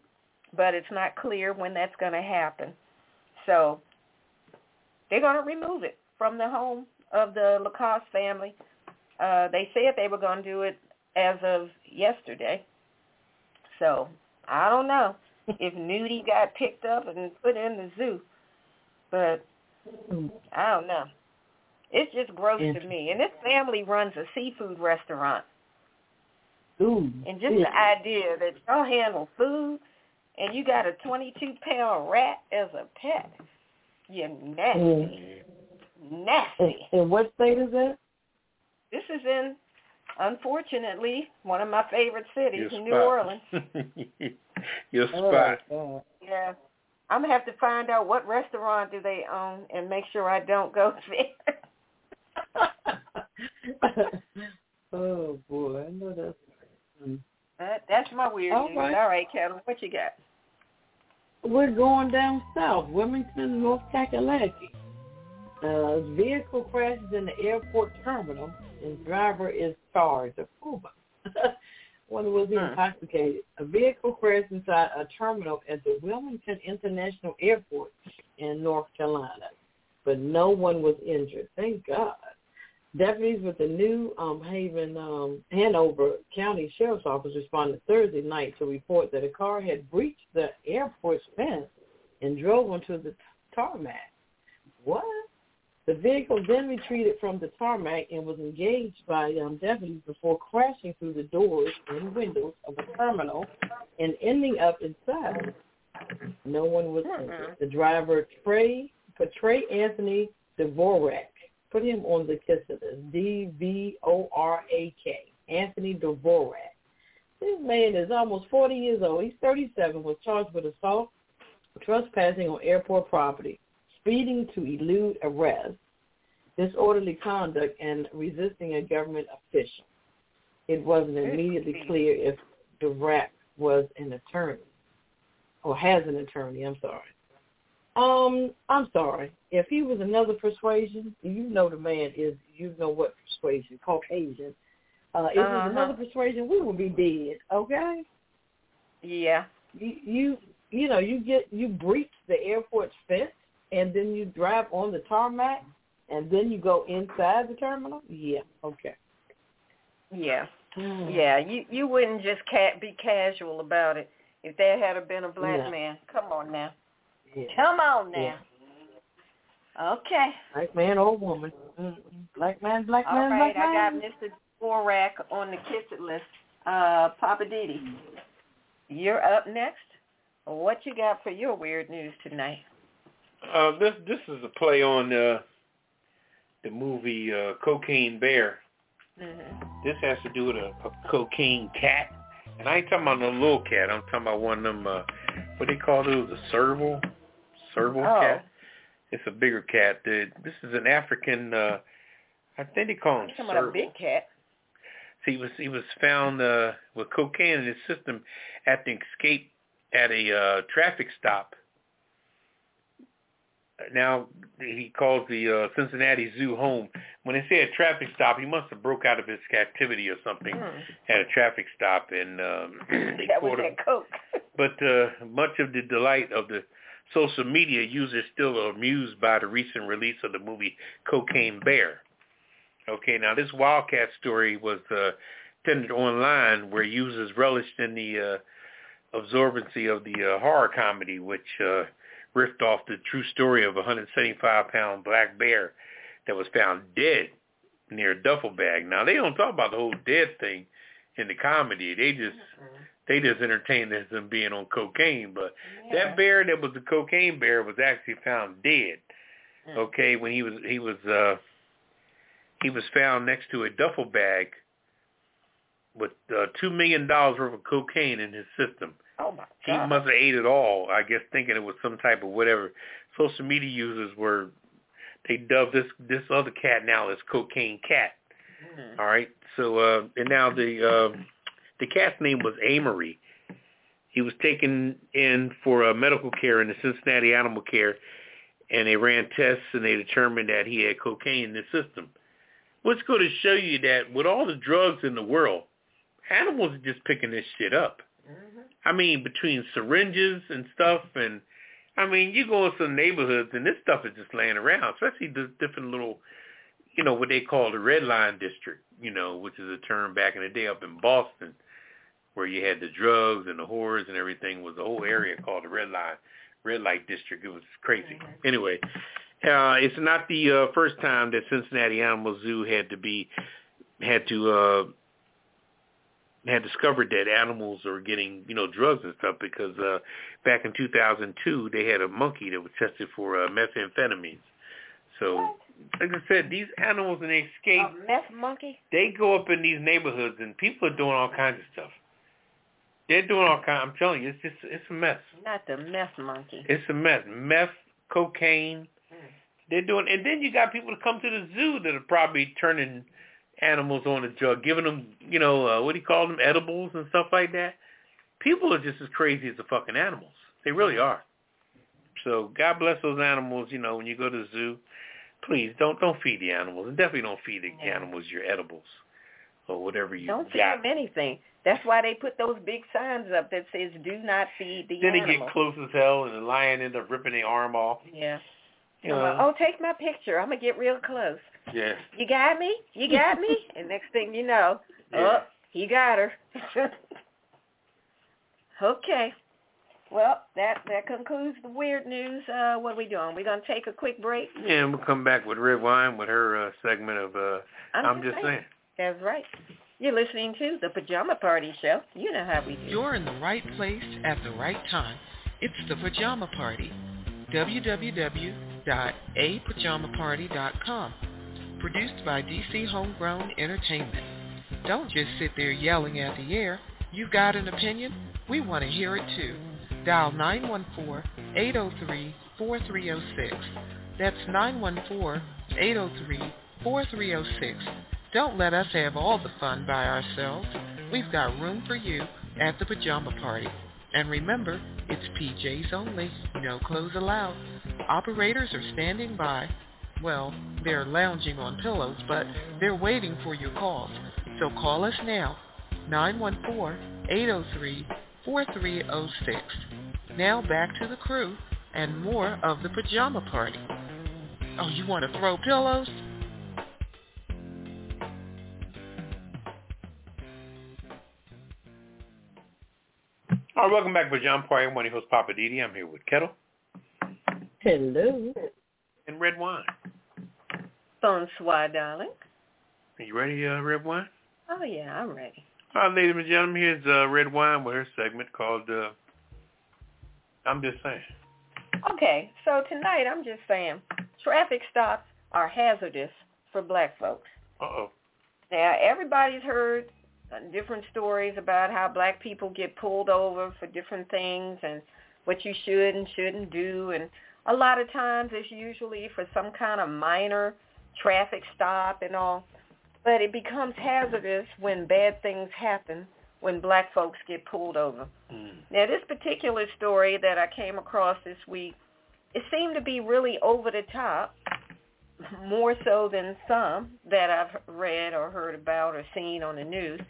but it's not clear when that's going to happen. So they're going to remove it from the home of the Lacoste family. Uh, they said they were going to do it as of yesterday. So I don't know if Nuti got picked up and put in the zoo, but I don't know. It's just gross to me. And this family runs a seafood restaurant. Ooh. And just the idea that y'all handle food and you got a twenty-two pound rat as a pet. You're nasty. Mm. Nasty. And, and what state is that? This is in, unfortunately, one of my favorite cities, New Orleans. Your spot. Oh, yeah. I'm going to have to find out what restaurant do they own and make sure I don't go there. Oh boy, I know that's right. That, that's my weird news. All right. All right, Ketel, what you got? We're going down south, Wilmington, North Carolina. Uh, vehicle crashes in the airport terminal, and driver is charged. A Cuba. One was intoxicated. A vehicle crashed inside a terminal at the Wilmington International Airport in North Carolina, but no one was injured. Thank God. Deputies with the New um, Haven, um, Hanover County Sheriff's Office responded Thursday night to report that a car had breached the airport's fence and drove onto the tarmac. What? The vehicle then retreated from the tarmac and was engaged by um, deputies before crashing through the doors and windows of the terminal and ending up inside. No one was injured. The driver, Trey, Trey Anthony Dvorak, put him on the KISS list, D V O R A K, Anthony Dvorak. This man is almost forty years old. He's thirty-seven, was charged with assault, trespassing on airport property, speeding to elude arrest, disorderly conduct, and resisting a government official. It wasn't immediately clear if Dvorak was an attorney, or has an attorney, I'm sorry. Um, I'm sorry. If he was another persuasion, you know the man is, you know what persuasion, Caucasian. Uh, if he uh-huh. was another persuasion, we would be dead, okay? Yeah. You, you you know, you get, you breach the airport's fence, and then you drive on the tarmac, and then you go inside the terminal? Yeah, okay. Yeah. Mm. Yeah, you, you wouldn't just ca- be casual about it if there had been a black no. man. Come on now. Yeah. Come on now. Yeah. Okay. Black man or woman. Black man, black All man, right, black man. All right, I got Mister Dvorak on the kiss it list. Uh, Papa D D, you're up next. What you got for your weird news tonight? Uh, this this is a play on uh, the movie uh, Cocaine Bear. Mm-hmm. This has to do with a, a cocaine cat. And I ain't talking about no little cat. I'm talking about one of them, uh, what do they call those, a serval? serval oh. cat. It's a bigger cat, dude. This is an African, uh, I think they call him serval. About a big cat. So he was he was found uh, with cocaine in his system after escape at a uh, traffic stop. Now he calls the uh, Cincinnati Zoo home. When they say a traffic stop, he must have broke out of his captivity or something mm. at a traffic stop, and um, they that caught was him. That coke. But uh, much of the delight of the social media users still are amused by the recent release of the movie Cocaine Bear. Okay, now this wildcat story was uh, tended online, where users relished in the uh, absorbency of the uh, horror comedy, which uh, riffed off the true story of a one hundred seventy-five pound black bear that was found dead near a duffel bag. Now, they don't talk about the whole dead thing in the comedy. They just mm-hmm. they just entertain as them being on cocaine. But yeah. that bear that was the cocaine bear was actually found dead, mm-hmm. okay, when he was... he was uh, He was found next to a duffel bag with uh, two million dollars worth of cocaine in his system. Oh, my God. He must have ate it all, I guess, thinking it was some type of whatever. Social media users were, they dubbed this this other cat now as Cocaine Cat. Mm-hmm. All right? So, uh, and now the uh, the cat's name was Amory. He was taken in for uh, medical care in the Cincinnati Animal Care, and they ran tests, and they determined that he had cocaine in his system. What's going to show you that with all the drugs in the world, animals are just picking this shit up. Mm-hmm. I mean, between syringes and stuff, and I mean, you go in some neighborhoods and this stuff is just laying around, especially the different little, you know, what they call the Redline district, you know, which is a term back in the day up in Boston, where you had the drugs and the whores and everything, was the whole area called the Redline, Red Light District. It was crazy. Mm-hmm. Anyway. Uh, it's not the uh, first time that Cincinnati Animal Zoo had to be had to uh, had discovered that animals are getting, you know, drugs and stuff, because uh, back in two thousand two they had a monkey that was tested for uh, methamphetamines. So, what? Like I said, these animals, and they escape. A meth monkey? They go up in these neighborhoods and people are doing all kinds of stuff. They're doing all kinds. I'm telling you, it's just it's a mess. Not the meth monkey. It's a mess. Meth, cocaine. They're doing, and then you got people that come to the zoo that are probably turning animals on the drug, giving them, you know, uh, what do you call them, edibles and stuff like that. People are just as crazy as the fucking animals. They really are. So God bless those animals. You know, when you go to the zoo, please don't don't feed the animals, and definitely don't feed the yeah. animals your edibles or whatever you don't got. Feed them anything. That's why they put those big signs up that says "Do not feed the animals." Then they get close as hell, and the lion ends up ripping their arm off. Yeah. You know, like, oh, take my picture. I'm going to get real close. Yeah. You got me? You got me? And next thing you know, yeah. oh, he got her. Okay. Well, that, that concludes the weird news. Uh, what are we doing? We're going to take a quick break? Yeah, and we'll come back with Redwine with her uh, segment of uh, I'm, I'm Just Saying. That's right. You're listening to The Pajama Party Show. You know how we do. You're in the right place at the right time. It's The Pajama Party. www. a pajama party dot com. Produced by D C Homegrown Entertainment. Don't just sit there yelling at the air. You've got an opinion? We want to hear it too. Dial nine one four, eight oh three, four three oh six. That's nine one four, eight oh three, four three oh six. Don't let us have all the fun by ourselves. We've got room for you at the Pajama Party. And remember, it's P Js only. No clothes allowed. Operators are standing by. Well, they're lounging on pillows, but they're waiting for your calls. So call us now, nine one four, eight oh three, four three oh six. Now back to the crew and more of the Pajama Party. Oh, you want to throw pillows? All right, welcome back to Pajama Party. I'm one of your hosts, Papa D D. I'm here with Ketel. Hello. And red wine. Bonsoir, darling. Are you ready, uh, red wine? Oh, yeah, I'm ready. All right, ladies and gentlemen, here's uh, Red Wine with her segment called uh, I'm Just Saying. Okay, so tonight I'm just saying traffic stops are hazardous for black folks. Uh-oh. Now, everybody's heard different stories about how black people get pulled over for different things and what you should and shouldn't do and a lot of times it's usually for some kind of minor traffic stop and all. But it becomes hazardous when bad things happen, when black folks get pulled over. Mm. Now, this particular story that I came across this week, it seemed to be really over the top, more so than some that I've read or heard about or seen on the news.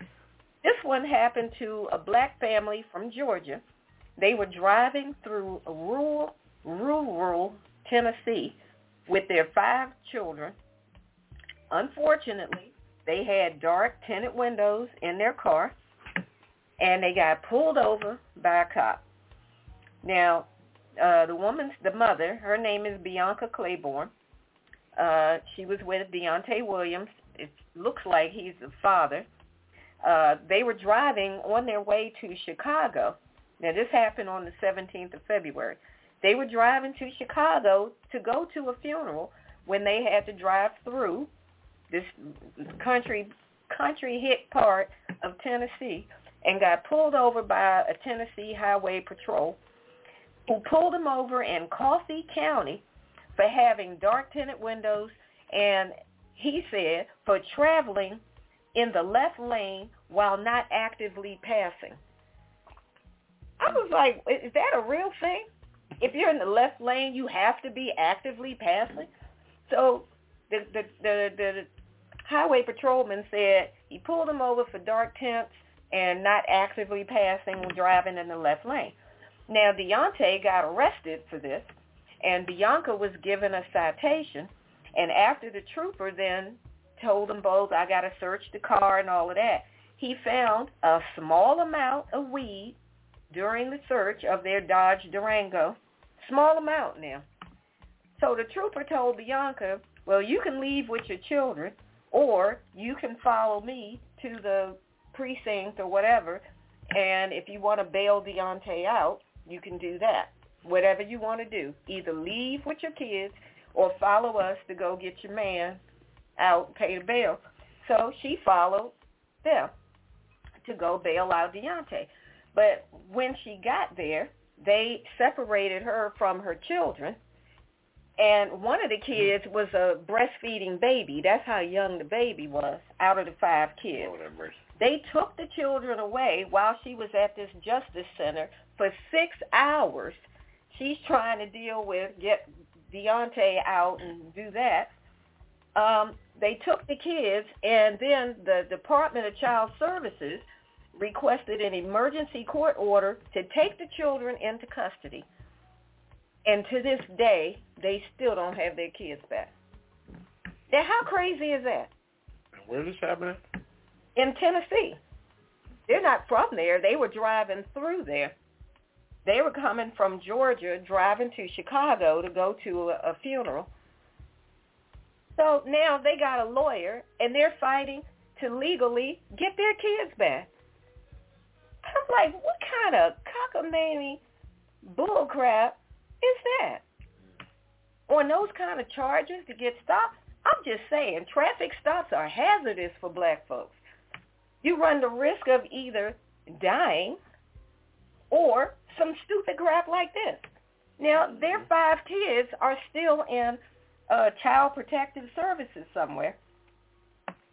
This one happened to a black family from Georgia. They were driving through rural, rural Tennessee with their five children. Unfortunately, they had dark tinted windows in their car, and they got pulled over by a cop. Now, uh, the woman's, the mother, her name is Bianca Claiborne. Uh, she was with Deontay Williams. It looks like he's the father. Uh, they were driving on their way to Chicago. Now, this happened on the seventeenth of February. They were driving to Chicago to go to a funeral when they had to drive through this country country hit part of Tennessee and got pulled over by a Tennessee Highway Patrol, who pulled them over in Coffee County for having dark tinted windows, and he said for traveling in the left lane while not actively passing. I was like, is that a real thing? If you're in the left lane, you have to be actively passing? So the the, the, the highway patrolman said he pulled them over for dark tints and not actively passing or driving in the left lane. Now, Deontay got arrested for this, and Bianca was given a citation, and after the trooper then told them both, I got to search the car and all of that, he found a small amount of weed during the search of their Dodge Durango. Small amount now. So the trooper told Bianca, well, you can leave with your children, or you can follow me to the precinct or whatever, and if you want to bail Deontay out, you can do that. Whatever you want to do, either leave with your kids or follow us to go get your man out and pay the bail. So she followed them to go bail out Deontay. But when she got there, they separated her from her children, and one of the kids was a breastfeeding baby. That's how young the baby was out of the five kids. They took the children away while she was at this justice center for six hours. She's trying to deal with, get Deontay out and do that. Um, they took the kids, and then the Department of Child Services requested an emergency court order to take the children into custody. And to this day, they still don't have their kids back. Now, how crazy is that? And where is this happening? In Tennessee. They're not from there. They were driving through there. They were coming from Georgia, driving to Chicago to go to a, a funeral. So now they got a lawyer, and they're fighting to legally get their kids back. I'm like, what kind of cockamamie bullcrap is that? On those kind of charges to get stopped? I'm just saying, traffic stops are hazardous for black folks. You run the risk of either dying or some stupid crap like this. Now, their five kids are still in uh, child protective services somewhere,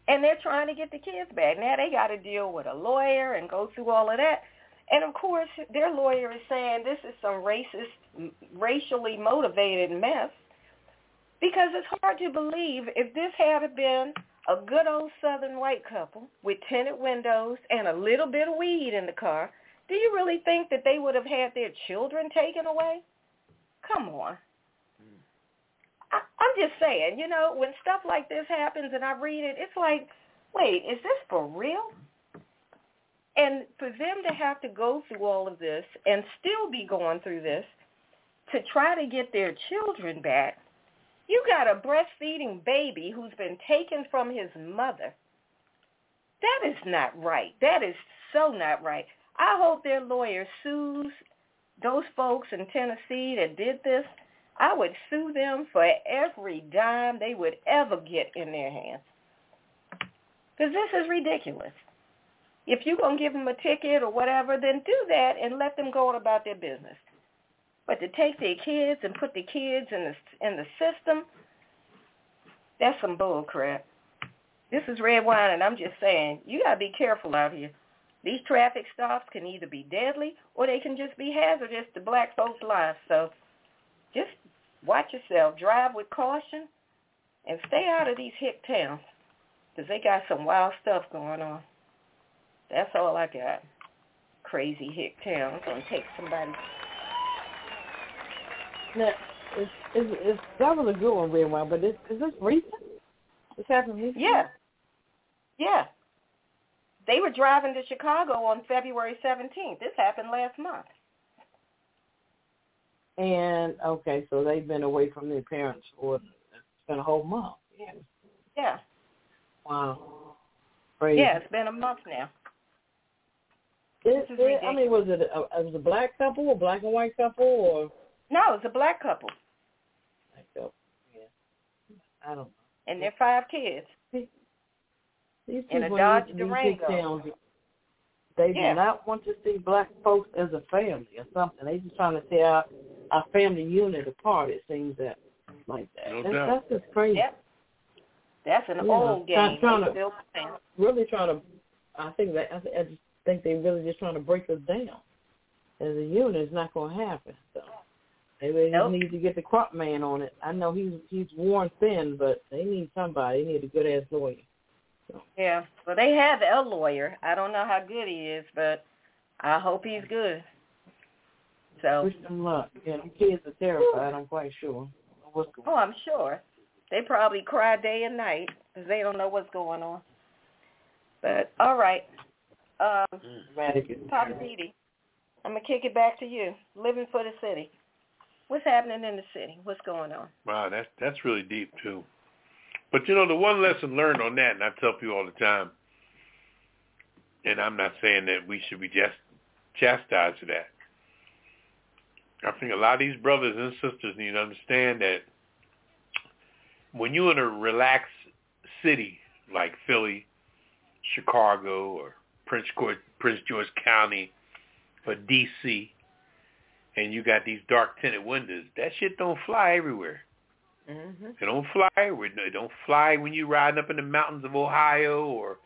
and they're trying to get the kids back. Now they got to deal with a lawyer and go through all of that. And, of course, their lawyer is saying this is some racist, racially motivated mess, because it's hard to believe if this had been a good old Southern white couple with tinted windows and a little bit of weed in the car, do you really think that they would have had their children taken away? Come on. I, I'm just saying, you know, when stuff like this happens and I read it, it's like, wait, is this for real? And for them to have to go through all of this and still be going through this to try to get their children back, you got a breastfeeding baby who's been taken from his mother. That is not right. That is so not right. I hope their lawyer sues those folks in Tennessee that did this. I would sue them for every dime they would ever get in their hands, because this is ridiculous. If you're going to give them a ticket or whatever, then do that and let them go on about their business. But to take their kids and put the kids in the in the system, that's some bull crap. This is Redwine, and I'm just saying, you got to be careful out here. These traffic stops can either be deadly or they can just be hazardous to black folks' lives. So just watch yourself. Drive with caution and stay out of these hick towns because they got some wild stuff going on. That's all I got. Crazy hick town. I'm going to take somebody. Now, it's, it's, it's, that was a good one, Redwine, but is, is this recent? This happened recently? Yeah. Yeah. They were driving to Chicago on February seventeenth. This happened last month. And, okay, so they've been away from their parents for a whole month. Yeah. Yeah. Wow. Crazy. Yeah, it's been a month now. It, it, I mean, was it a, was it a black couple, a black and white couple? Or? No, it was a black couple. Black couple, yeah. I don't know. And their five kids. These in a Dodge Durango. They yeah. do not want to see black folks as a family or something. They just trying to tear our, our family unit apart, it seems that like that. No that's, doubt. That's just crazy. Yep. That's an you old know, game. Trying to, still really trying to, I think that, I, I just think they really just trying to break us down. As a unit, it's not going to happen. So they really nope. need to get the crop man on it. I know he's, he's worn thin, but they need somebody. They need a good-ass lawyer. Yeah, well, they have a lawyer. I don't know how good he is, but I hope he's good. So wish them luck. Yeah, them kids are terrified. I'm quite sure. What's going on? Oh, I'm sure. They probably cry day and night because they don't know what's going on. But all right, um, Papa D D, I'm gonna kick it back to you. Living for the city. What's happening in the city? What's going on? Wow, that's that's really deep too. But, you know, the one lesson learned on that, and I tell people all the time, and I'm not saying that we should be just chastised for that. I think a lot of these brothers and sisters need to understand that when you're in a relaxed city like Philly, Chicago, or Prince George, Prince George County, or D C, and you got these dark tinted windows, that shit don't fly everywhere. Mm-hmm. They don't fly. They don't fly when you're riding up in the mountains of Ohio or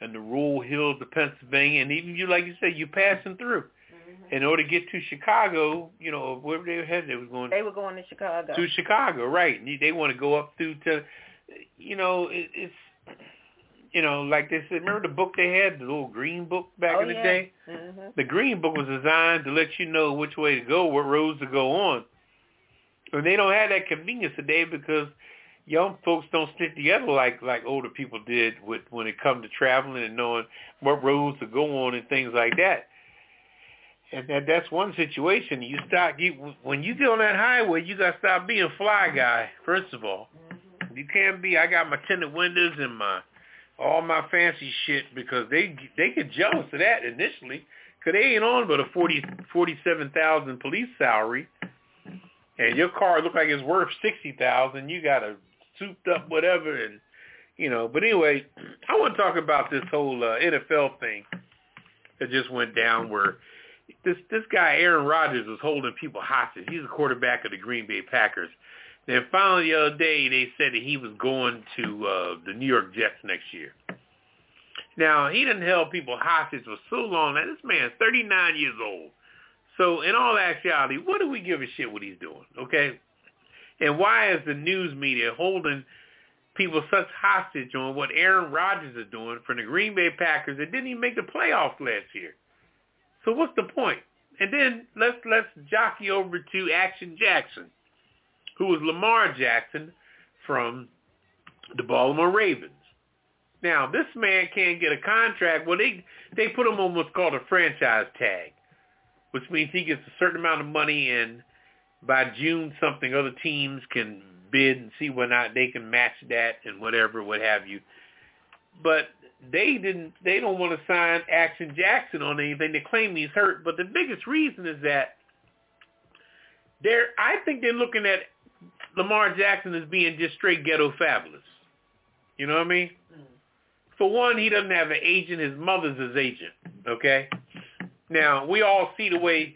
in the rural hills of Pennsylvania. And even you, like you said, you're passing through. Mm-hmm. In order to get to Chicago, you know, wherever they were headed, they were going. They were going to Chicago. To Chicago, right? And they want to go up through to, you know, it, it's, you know, like they said. Remember the book they had, the little green book back oh, in the yeah. day. Mm-hmm. The green book was designed to let you know which way to go, what roads to go on. And they don't have that convenience today because young folks don't stick together like, like older people did with when it comes to traveling and knowing what roads to go on and things like that. And that that's one situation. You stop you, when you get on that highway, you got to stop being fly guy. First of all, mm-hmm. you can't be. I got my tinted windows and my all my fancy shit because they they get jealous of that initially because they ain't on but a forty forty seven thousand police salary. And your car look like it's worth sixty thousand dollars. You got a souped up whatever, and you know. But anyway, I want to talk about this whole uh, N F L thing that just went down, where this this guy Aaron Rodgers was holding people hostage. He's a quarterback of the Green Bay Packers. Then finally the other day they said that he was going to uh, the New York Jets next year. Now he didn't held people hostage for so long that this man's thirty-nine years old. So in all actuality, what do we give a shit what he's doing, okay? And why is the news media holding people such hostage on what Aaron Rodgers is doing for the Green Bay Packers that didn't even make the playoffs last year? So what's the point? And then let's let's jockey over to Action Jackson, who was Lamar Jackson from the Baltimore Ravens. Now, this man can't get a contract. Well, they, they put him on what's called a franchise tag, which means he gets a certain amount of money, and by June something, other teams can bid and see whether or not they can match that and whatever, what have you. But they didn't. They don't want to sign Action Jackson on anything. They claim he's hurt, but the biggest reason is that they're. I think they're looking at Lamar Jackson as being just straight ghetto fabulous. You know what I mean? For one, he doesn't have an agent. His mother's his agent. Okay. Now, we all see the way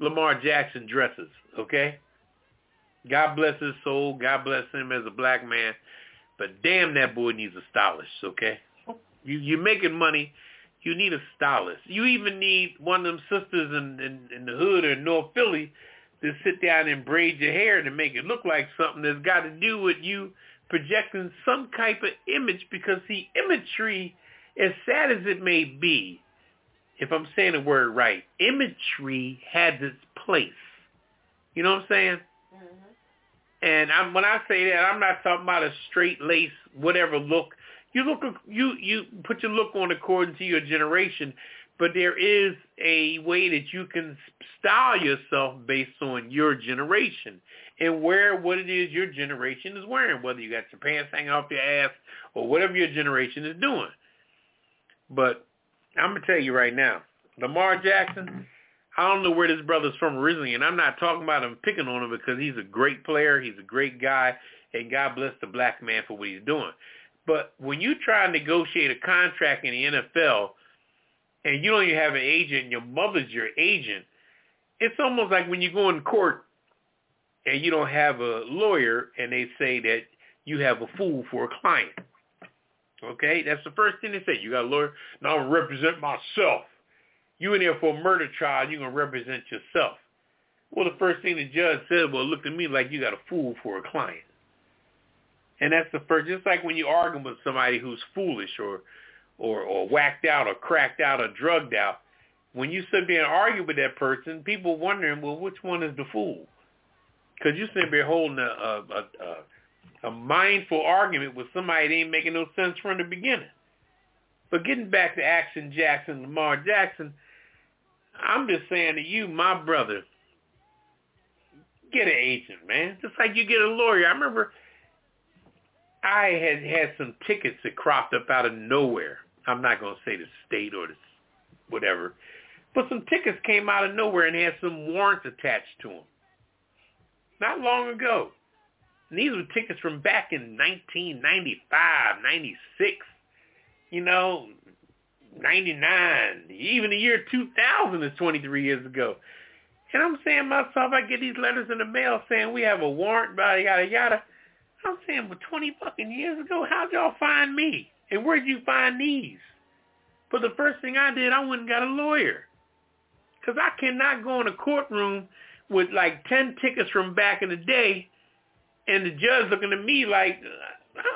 Lamar Jackson dresses, okay? God bless his soul. God bless him as a black man. But damn, that boy needs a stylist, okay? You, you're making money. You need a stylist. You even need one of them sisters in, in, in the hood or in North Philly to sit down and braid your hair to make it look like something that's got to do with you projecting some type of image, because the imagery, as sad as it may be, if I'm saying the word right, imagery has its place. You know what I'm saying? Mm-hmm. And I'm, when I say that, I'm not talking about a straight lace, whatever look. You look, you you put your look on according to your generation, but there is a way that you can style yourself based on your generation and wear what it is your generation is wearing, whether you got your pants hanging off your ass or whatever your generation is doing. But I'm going to tell you right now, Lamar Jackson, I don't know where this brother's from originally, and I'm not talking about him picking on him because he's a great player, he's a great guy, and God bless the black man for what he's doing. But when you try to negotiate a contract in the N F L and you don't even have an agent and your mother's your agent, it's almost like when you go in court and you don't have a lawyer and they say that you have a fool for a client. Okay? That's the first thing they say. You got a lawyer? No, I'm going to represent myself. You in there for a murder trial, you're going to represent yourself. Well, the first thing the judge said, well, it looked at me like you got a fool for a client. And that's the first, just like when you argue with somebody who's foolish or, or or whacked out or cracked out or drugged out. When you sit there and argue with that person, people wondering, well, which one is the fool? Because you're sitting there holding a, a, a, a mindful argument with somebody that ain't making no sense from the beginning. But getting back to Action Jackson, Lamar Jackson, I'm just saying to you, my brother, get an agent, man. Just like you get a lawyer. I remember I had had some tickets that cropped up out of nowhere. I'm not going to say the state or the whatever, but some tickets came out of nowhere and had some warrants attached to them. Not long ago. And these were tickets from back in nineteen ninety-five, ninety-six, you know, ninety-nine, even the year two thousand is twenty-three years ago. And I'm saying to myself, I get these letters in the mail saying we have a warrant, yada, yada, yada. I'm saying, well, twenty fucking years ago, how'd y'all find me? And where'd you find these? But the first thing I did, I went and got a lawyer. Because I cannot go in a courtroom with like ten tickets from back in the day and the judge looking at me like,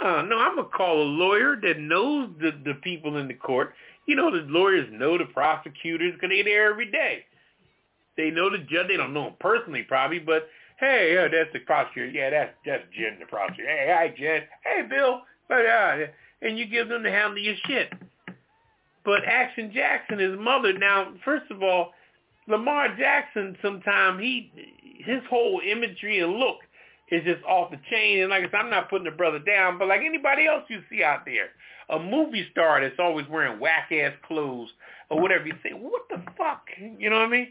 uh-uh, no, I'm going to call a lawyer that knows the, the people in the court. You know, the lawyers know the prosecutors because they're there every day. They know the judge. They don't know him personally probably, but hey, uh, that's the prosecutor. Yeah, that's, that's Jen, the prosecutor. Hey, hi, Jen. Hey, Bill. But, uh, and you give them the handle of your shit. But Action Jackson, his mother, now, first of all, Lamar Jackson, sometime, he, his whole imagery and look is just off the chain. And like I said, I'm not putting the brother down, but like anybody else you see out there, a movie star that's always wearing whack-ass clothes or whatever, you say, what the fuck? You know what I mean?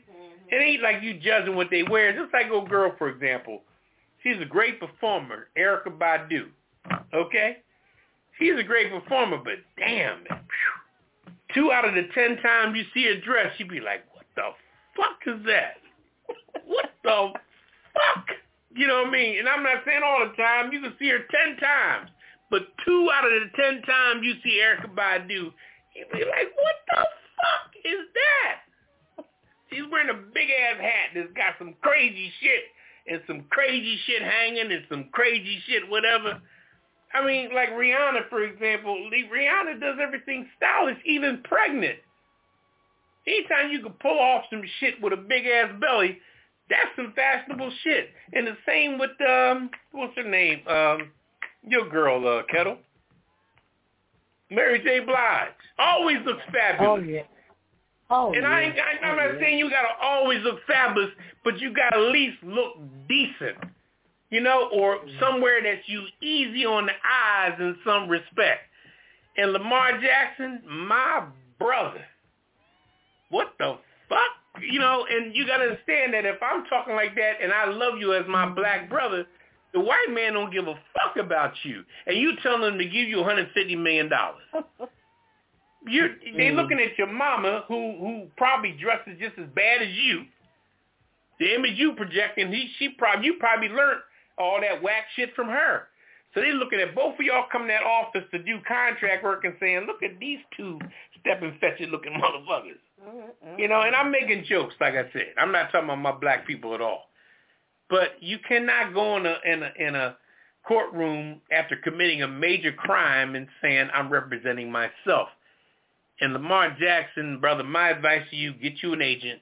It ain't like you judging what they wear. Just like old girl, for example. She's a great performer, Erykah Badu. Okay? She's a great performer, but damn, man. Two out of the ten times you see her dress, you be like, what the fuck is that? What the fuck? You know what I mean? And I'm not saying all the time. You can see her ten times. But two out of the ten times you see Erykah Badu, you be like, what the fuck is that? She's wearing a big-ass hat that's got some crazy shit and some crazy shit hanging and some crazy shit, whatever. I mean, like Rihanna, for example. Rihanna does everything stylish, even pregnant. Anytime you can pull off some shit with a big-ass belly, that's some fashionable shit. And the same with, um, what's her name? Um, your girl, uh, Ketel. Mary J. Blige. Always looks fabulous. Oh, yeah. Oh, and yeah. I ain't, I, I'm not saying you got to always look fabulous, but you got to at least look decent, you know, or somewhere that's you easy on the eyes in some respect. And Lamar Jackson, my brother, what the fuck? You know, and you got to understand that if I'm talking like that and I love you as my black brother, the white man don't give a fuck about you. And you telling him to give you one hundred fifty million dollars. You're, they're looking at your mama, who who probably dresses just as bad as you, Damn it, you projecting. He, she probably, you probably learned all that whack shit from her. So they're looking at both of y'all coming to that office to do contract work and saying, look at these two stepping, fetching looking motherfuckers. Mm-hmm. You know, and I'm making jokes, like I said. I'm not talking about my black people at all. But you cannot go in a in a, in a courtroom after committing a major crime and saying, I'm representing myself. And Lamar Jackson, brother, my advice to you, get you an agent.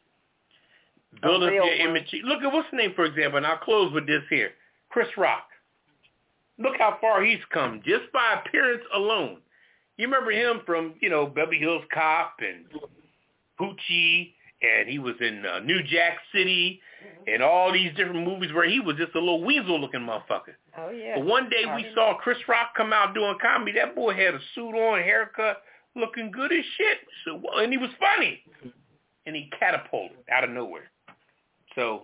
Build up your image. Look at what's the name, for example, and I'll close with this here. Chris Rock. Look how far he's come just by appearance alone. You remember him from, you know, Beverly Hills Cop and Poochie, and he was in uh, New Jack City and all these different movies where he was just a little weasel-looking motherfucker. Oh, yeah. But one day we saw Chris Rock come out doing comedy. That boy had a suit on, haircut, looking good as shit. So, and he was funny. And he catapulted out of nowhere. So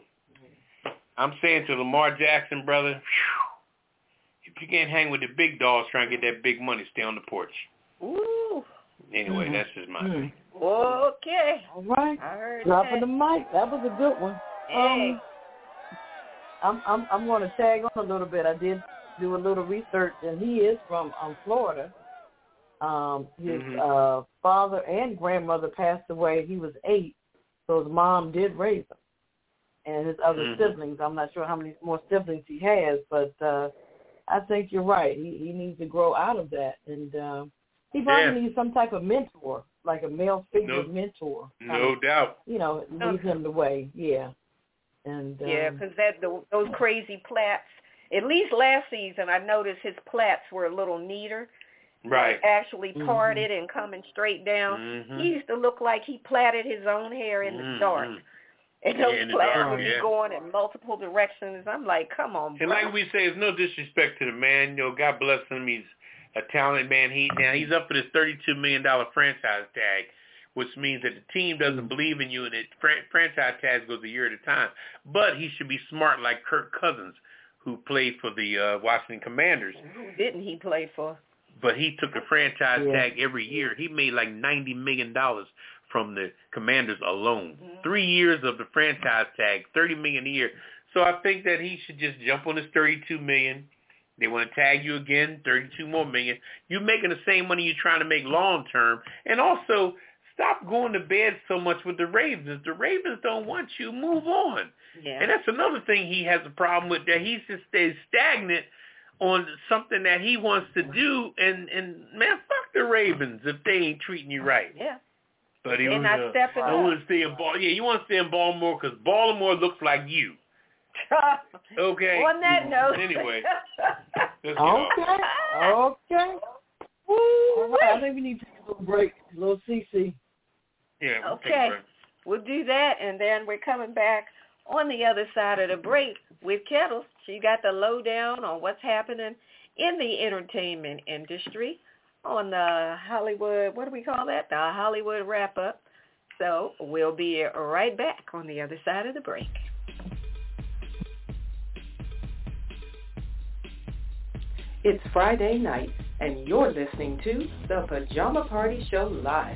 I'm saying to Lamar Jackson, brother, whew, if you can't hang with the big dogs trying to get that big money, stay on the porch. Ooh. Anyway, mm-hmm. that's just my thing. Okay. All right. I heard Dropping that. the mic. That was a good one. Hey. Um, I'm I'm I'm going to tag on a little bit. I did do a little research, and he is from um, Florida. Um, his mm-hmm. uh, father and grandmother passed away. He was eight, so his mom did raise him. And his other mm-hmm. siblings. I'm not sure how many more siblings he has, but... Uh, I think you're right. He he needs to grow out of that, and uh, he probably yeah. needs some type of mentor, like a male figure no, mentor. No of, doubt. You know, leads okay. him the way. Yeah. And yeah, because um, that the, those crazy plats. At least last season, I noticed his plats were a little neater. Right. Actually parted mm-hmm. and coming straight down. Mm-hmm. He used to look like he plaited his own hair in mm-hmm. the dark. And those yeah, plans would be yeah. going in multiple directions. I'm like, come on, bro. And like we say, it's no disrespect to the man. You know, God bless him. He's a talented man. He now he's up for this thirty-two million dollars franchise tag, which means that the team doesn't believe in you, and it fr- franchise tag goes a year at a time. But he should be smart like Kirk Cousins, who played for the uh, Washington Commanders. Who didn't he play for? But he took the franchise yeah. tag every year. He made like ninety million dollars. From the Commanders alone. Mm-hmm. Three years of the franchise tag, thirty million dollars a year. So I think that he should just jump on his thirty-two million dollars. They want to tag you again, thirty-two more million dollars. You're making the same money you're trying to make long term. And also, stop going to bed so much with the Ravens. The Ravens don't want you. Move on. Yeah. And that's another thing he has a problem with, that he just stays stagnant on something that he wants to do. And, and man, fuck the Ravens if they ain't treating you right. Yeah. But he was, uh, stepping I up. want to stay in Baltimore. Yeah, you want to stay in Baltimore because Baltimore looks like you. Okay. On that note. Anyway. Okay. Off. Okay. Woo. All right. I think we need to take a little break. A little C C. Yeah. We'll okay. Take a break. We'll do that, and then we're coming back on the other side of the break with Ketel. She got the lowdown on what's happening in the entertainment industry. On the Hollywood, what do we call that? The Hollywood wrap-up. So we'll be right back on the other side of the break. It's Friday night, and you're listening to The Pajama Party Show Live.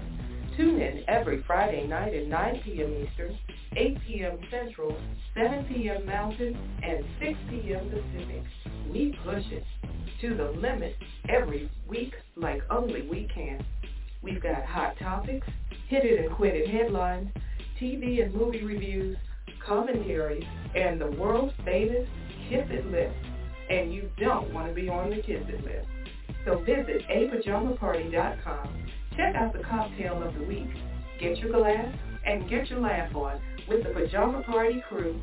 Tune in every Friday night at nine p.m. Eastern, eight p.m. Central, seven p.m. Mountain, and six p.m. Pacific. We push it to the limit every week like only we can. We've got hot topics, hit it and quit it headlines, T V and movie reviews, commentaries, and the world's famous Kiss It list. And you don't want to be on the Kiss It list. So visit a pajama party dot com. Check out the cocktail of the week. Get your glass and get your laugh on with the Pajama Party crew,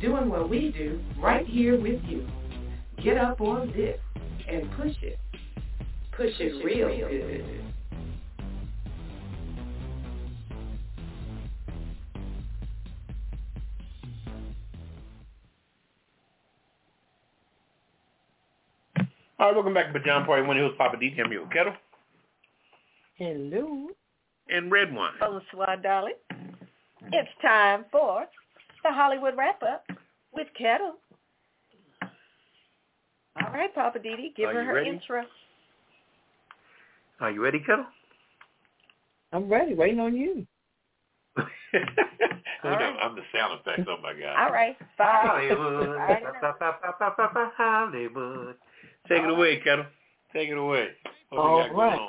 doing what we do right here with you. Get up on this and push it. Push, push it, it real, real good. All right, welcome back to Pajama Party. One of those Papa D D. I'm your Ketel. Hello. And Redwine. Bonsoir, darling. It's time for the Hollywood Wrap-Up with Ketel. All right, Papa D D, give Are her her ready? intro. Are you ready, Ketel? I'm ready, waiting on you. Right. I'm the sound effects. Oh my God! All right, bye. Hollywood, Hollywood. Take it away, Ketel. Take it away. What all right,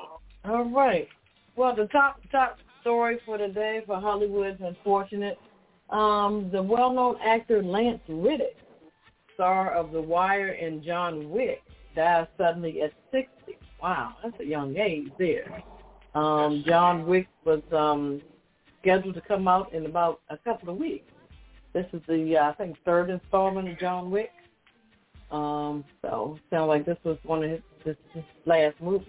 all right. Well, the top top story for today for Hollywood is unfortunate. Um, the well-known actor Lance Reddick, star of The Wire and John Wick, died suddenly at sixty. Wow, that's a young age there. Um, John Wick was um, scheduled to come out in about a couple of weeks. This is the, uh, I think, third installment of John Wick. Um, so it sounds like this was one of his, his, his last movies.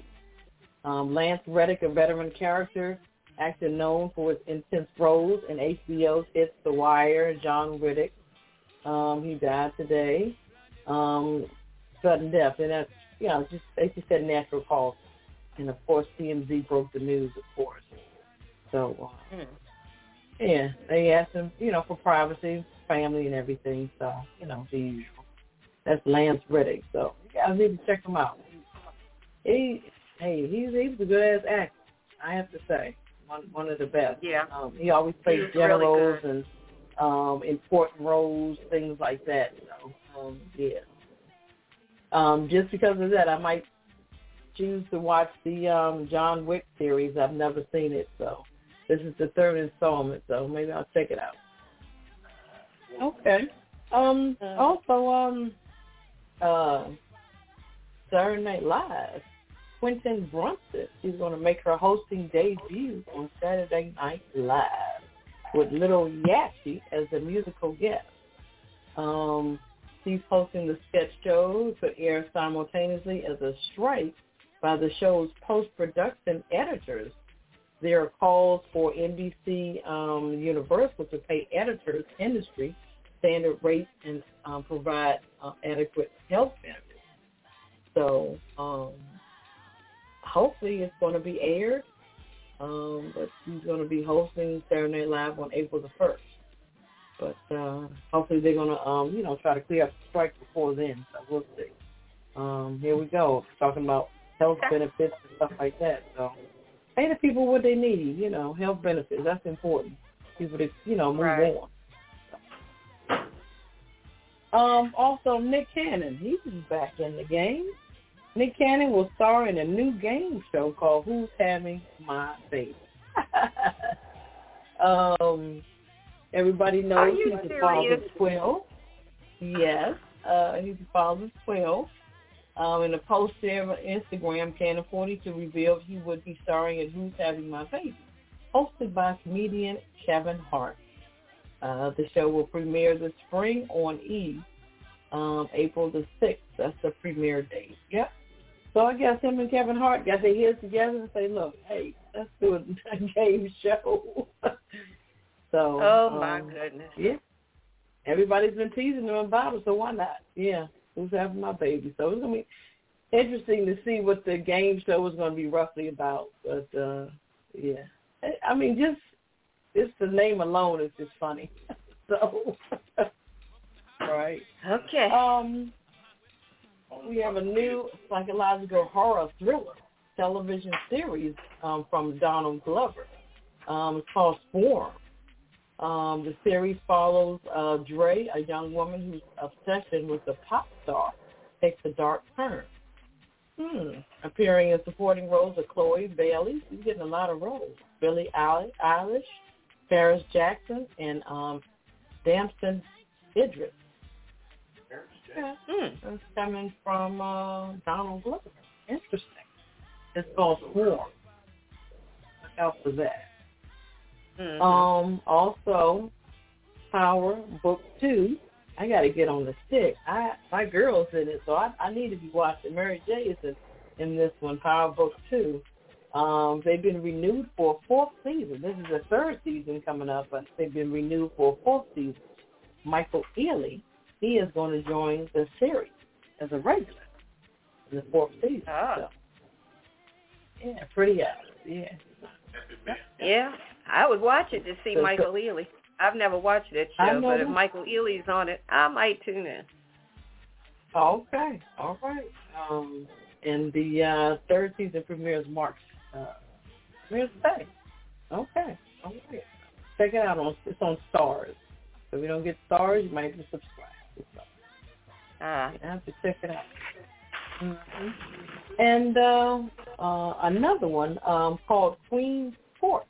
Um, Lance Reddick, a veteran character actor known for his intense roles in H B O's It's The Wire, John Wick. Um, he died today. Um, sudden death. And that's, you know, just, they just said natural causes. And, of course, T M Z broke the news, of course. So, uh, mm. yeah, they asked him, you know, for privacy, family and everything. So, you know, the usual. That's Lance Reddick. So, you guys need to check him out. He, hey, he's, he's a good-ass actor, I have to say. One one of the best. Yeah. Um, he always plays he generals really and um, important roles, things like that. So, um, yeah. Um, just because of that, I might choose to watch the um, John Wick series. I've never seen it, so this is the third installment, so maybe I'll check it out. Okay. Um, also, um, uh, Saturday Night Live, Quentin Brunson, she's going to make her hosting debut on Saturday Night Live with Little Yachty as a musical guest. Um, she's hosting the sketch show to air simultaneously as a strike by the show's post-production editors. There are calls for N B C um, Universal to pay editors industry standard rates and um, provide uh, adequate health benefits. So um, hopefully it's going to be aired, um, but she's going to be hosting Saturday Night Live on April the first. But uh, hopefully they're going to, um, you know, try to clear up the strike before then. So we'll see. Um, here we go, talking about health benefits and stuff like that. So pay the people what they need, you know, health benefits. That's important. People to, you know, move right. on. So. Um, also, Nick Cannon, he's back in the game. Nick Cannon will star in a new game show called Who's Having My Baby? um, everybody knows he's the father of twelve. Yes, uh, he's the father of twelve. Um, in a post there on Instagram, Cannon forty-two revealed he would be starring in Who's Having My Baby, hosted by comedian Kevin Hart. Uh, the show will premiere this spring on E! Um, April the sixth. That's the premiere date. Yep. So I guess him and Kevin Hart got their heads together and say, look, hey, let's do a game show. so. Oh, my um, goodness. Yeah. Everybody's been teasing them about it, so why not? Yeah. Who's having my baby? So it's going to be interesting to see what the game show is going to be roughly about. But, uh, yeah. I mean, just just the name alone is just funny. so, right. Okay. Um, we have a new psychological horror thriller television series um, from Donald Glover. Um, it's called Swarm. Um, the series follows uh, Dre, a young woman whose obsession with the pop star takes a dark turn. Hmm. Appearing in supporting roles are Chloe Bailey. She's getting a lot of roles. Billie Eilish, Paris Jackson, and um, Damson Idris. Yeah. Mm. That's coming from uh, Donald Glover. Interesting. It's called Swarm. Look out for that. Mm-hmm. Um, also, Power Book Two. I got to get on the stick. I my girl's in it, so I, I need to be watching. Mary J is in, in this one, Power Book Two. Um, they've been renewed for a fourth season. This is the third season coming up, but they've been renewed for a fourth season. Michael Ealy, he is going to join the series as a regular in the fourth season. Oh. So. Yeah, pretty out. Yeah. Yeah. I would watch it to see so, Michael Ealy. I've never watched that show, but if Michael Ealy's on it, I might tune in. Okay. All right. Um, and the uh, third season premieres March. Uh, premieres today. Okay. All right. Check it out. On It's on Stars. So if you don't get Stars, you might have to subscribe. So ah. You have to check it out. Mm-hmm. And uh, uh, another one um, called Queen's Court.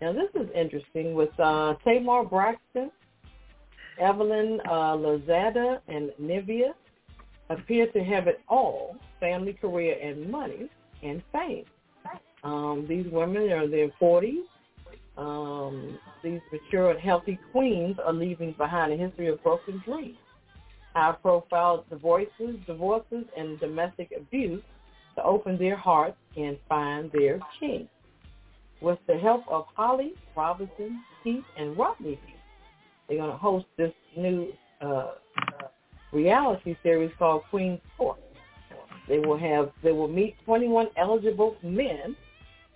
Now, this is interesting with uh, Tamar Braxton, Evelyn uh, Lozada, and Nivea appear to have it all, family, career, and money, and fame. Um, these women are in their forties. Um, these mature and healthy queens are leaving behind a history of broken dreams, high-profile divorces, divorces, and domestic abuse to open their hearts and find their king. With the help of Holly, Robinson, Keith, and Rodney, they're going to host this new uh, uh, reality series called Queen's Court. They will have they will meet twenty-one eligible men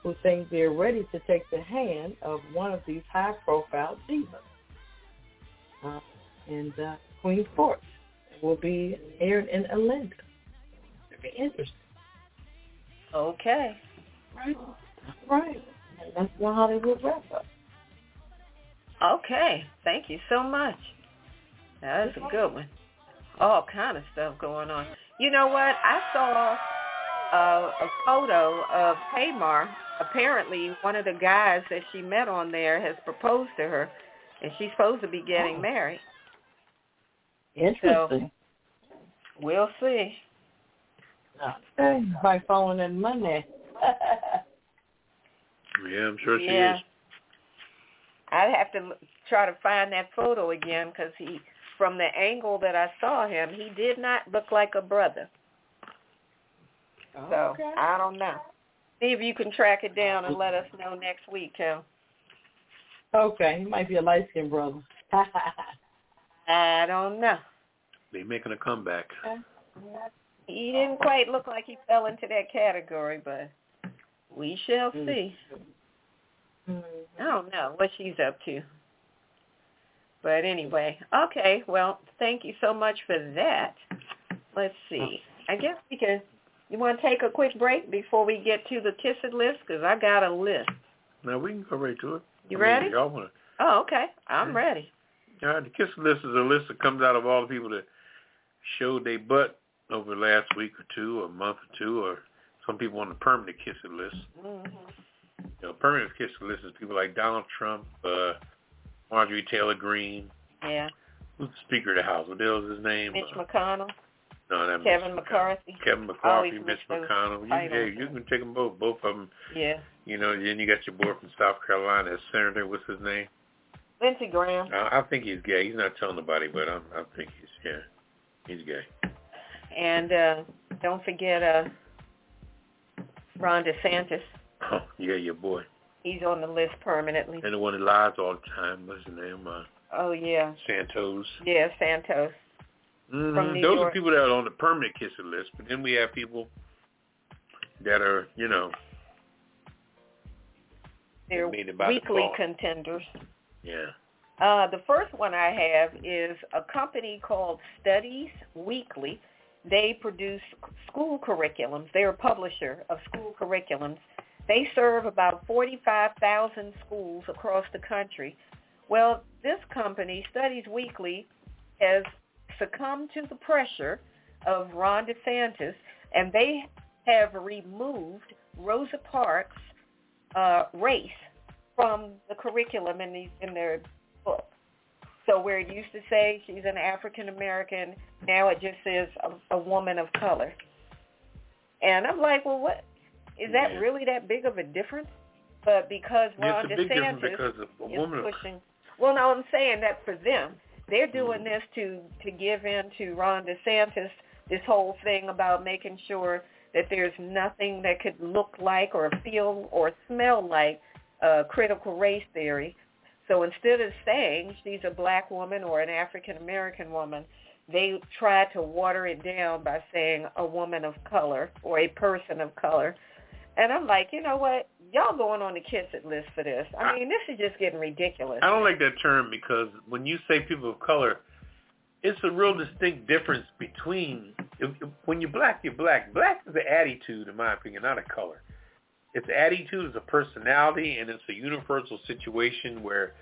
who think they're ready to take the hand of one of these high-profile divas. Uh, and uh, Queen's Court will be aired in Atlanta. It'll be interesting. Okay. Right. Right. And that's the Hollywood wrap-up. Okay. Thank you so much. That was a good one. All kind of stuff going on. You know what? I saw a, a photo of Tamar. Apparently, one of the guys that she met on there has proposed to her, and she's supposed to be getting oh. married. Interesting. So, we'll see. Okay. By following in Monday. Yeah, I'm sure she yeah. is. I'd have to try to find that photo again because he, from the angle that I saw him, he did not look like a brother. So, okay. I don't know. See if you can track it down and let us know next week, Kel. Okay, he might be a light-skinned brother. I don't know. They're making a comeback. He didn't quite look like he fell into that category, but we shall see. Mm-hmm. I don't know what she's up to. But anyway, okay, well, thank you so much for that. Let's see. I guess we can, you want to take a quick break before we get to the Kiss It list? Because I got a list. Now, we can go right to it. You I ready? Mean, y'all wanna... Oh, okay. I'm yeah. ready. All right, the Kiss It list is a list that comes out of all the people that showed their butt over the last week or two or a month or two, or some people on the permanent Kiss It list. Mm-hmm. The permanent Kiss It list is people like Donald Trump, uh, Marjorie Taylor Greene. Yeah. Who's the Speaker of the House? What the hell is his name? Mitch uh, McConnell. No, that Kevin McCarthy. Kevin McCarthy, Always Mitch McConnell. You, yeah, you can take them both. Both of them. Yeah. You know, then you got your boy from South Carolina, as Senator. What's his name? Lindsey Graham. I, I think he's gay. He's not telling nobody, but I'm, I think he's yeah, he's gay. And uh, don't forget uh, Ron DeSantis. Oh yeah, your boy. He's on the list permanently. And the one that lies all the time. What's his name? Uh, oh yeah. Santos. Yeah, Santos. Mm-hmm. From New Those York. Are people that are on the permanent Kiss It list. But then we have people that are, you know, they're weekly contenders. Yeah. Uh, the first one I have is a company called Studies Weekly. They produce school curriculums. They're a publisher of school curriculums. They serve about forty-five thousand schools across the country. Well, this company, Studies Weekly, has succumbed to the pressure of Ron DeSantis, and they have removed Rosa Parks' uh, race from the curriculum in, these, in their book. So where it used to say she's an African-American, now it just says a, a woman of color. And I'm like, well, what? Is that yeah. really that big of a difference? But because Ron it's a big DeSantis difference because a woman is pushing. Well, no, I'm saying that for them. They're doing mm-hmm. this to, to give in to Ron DeSantis, this whole thing about making sure that there's nothing that could look like or feel or smell like Uh, critical race theory. So instead of saying she's a black woman or an African-American woman, they try to water it down by saying a woman of color or a person of color. And I'm like, you know what? Y'all going on the Kiss It list for this. I, I mean, this is just getting ridiculous. I don't like that term because when you say people of color, it's a real distinct difference between, if, if, when you're black, you're black. Black is an attitude, in my opinion, not a color. It's attitude, it's a personality, and it's a universal situation where,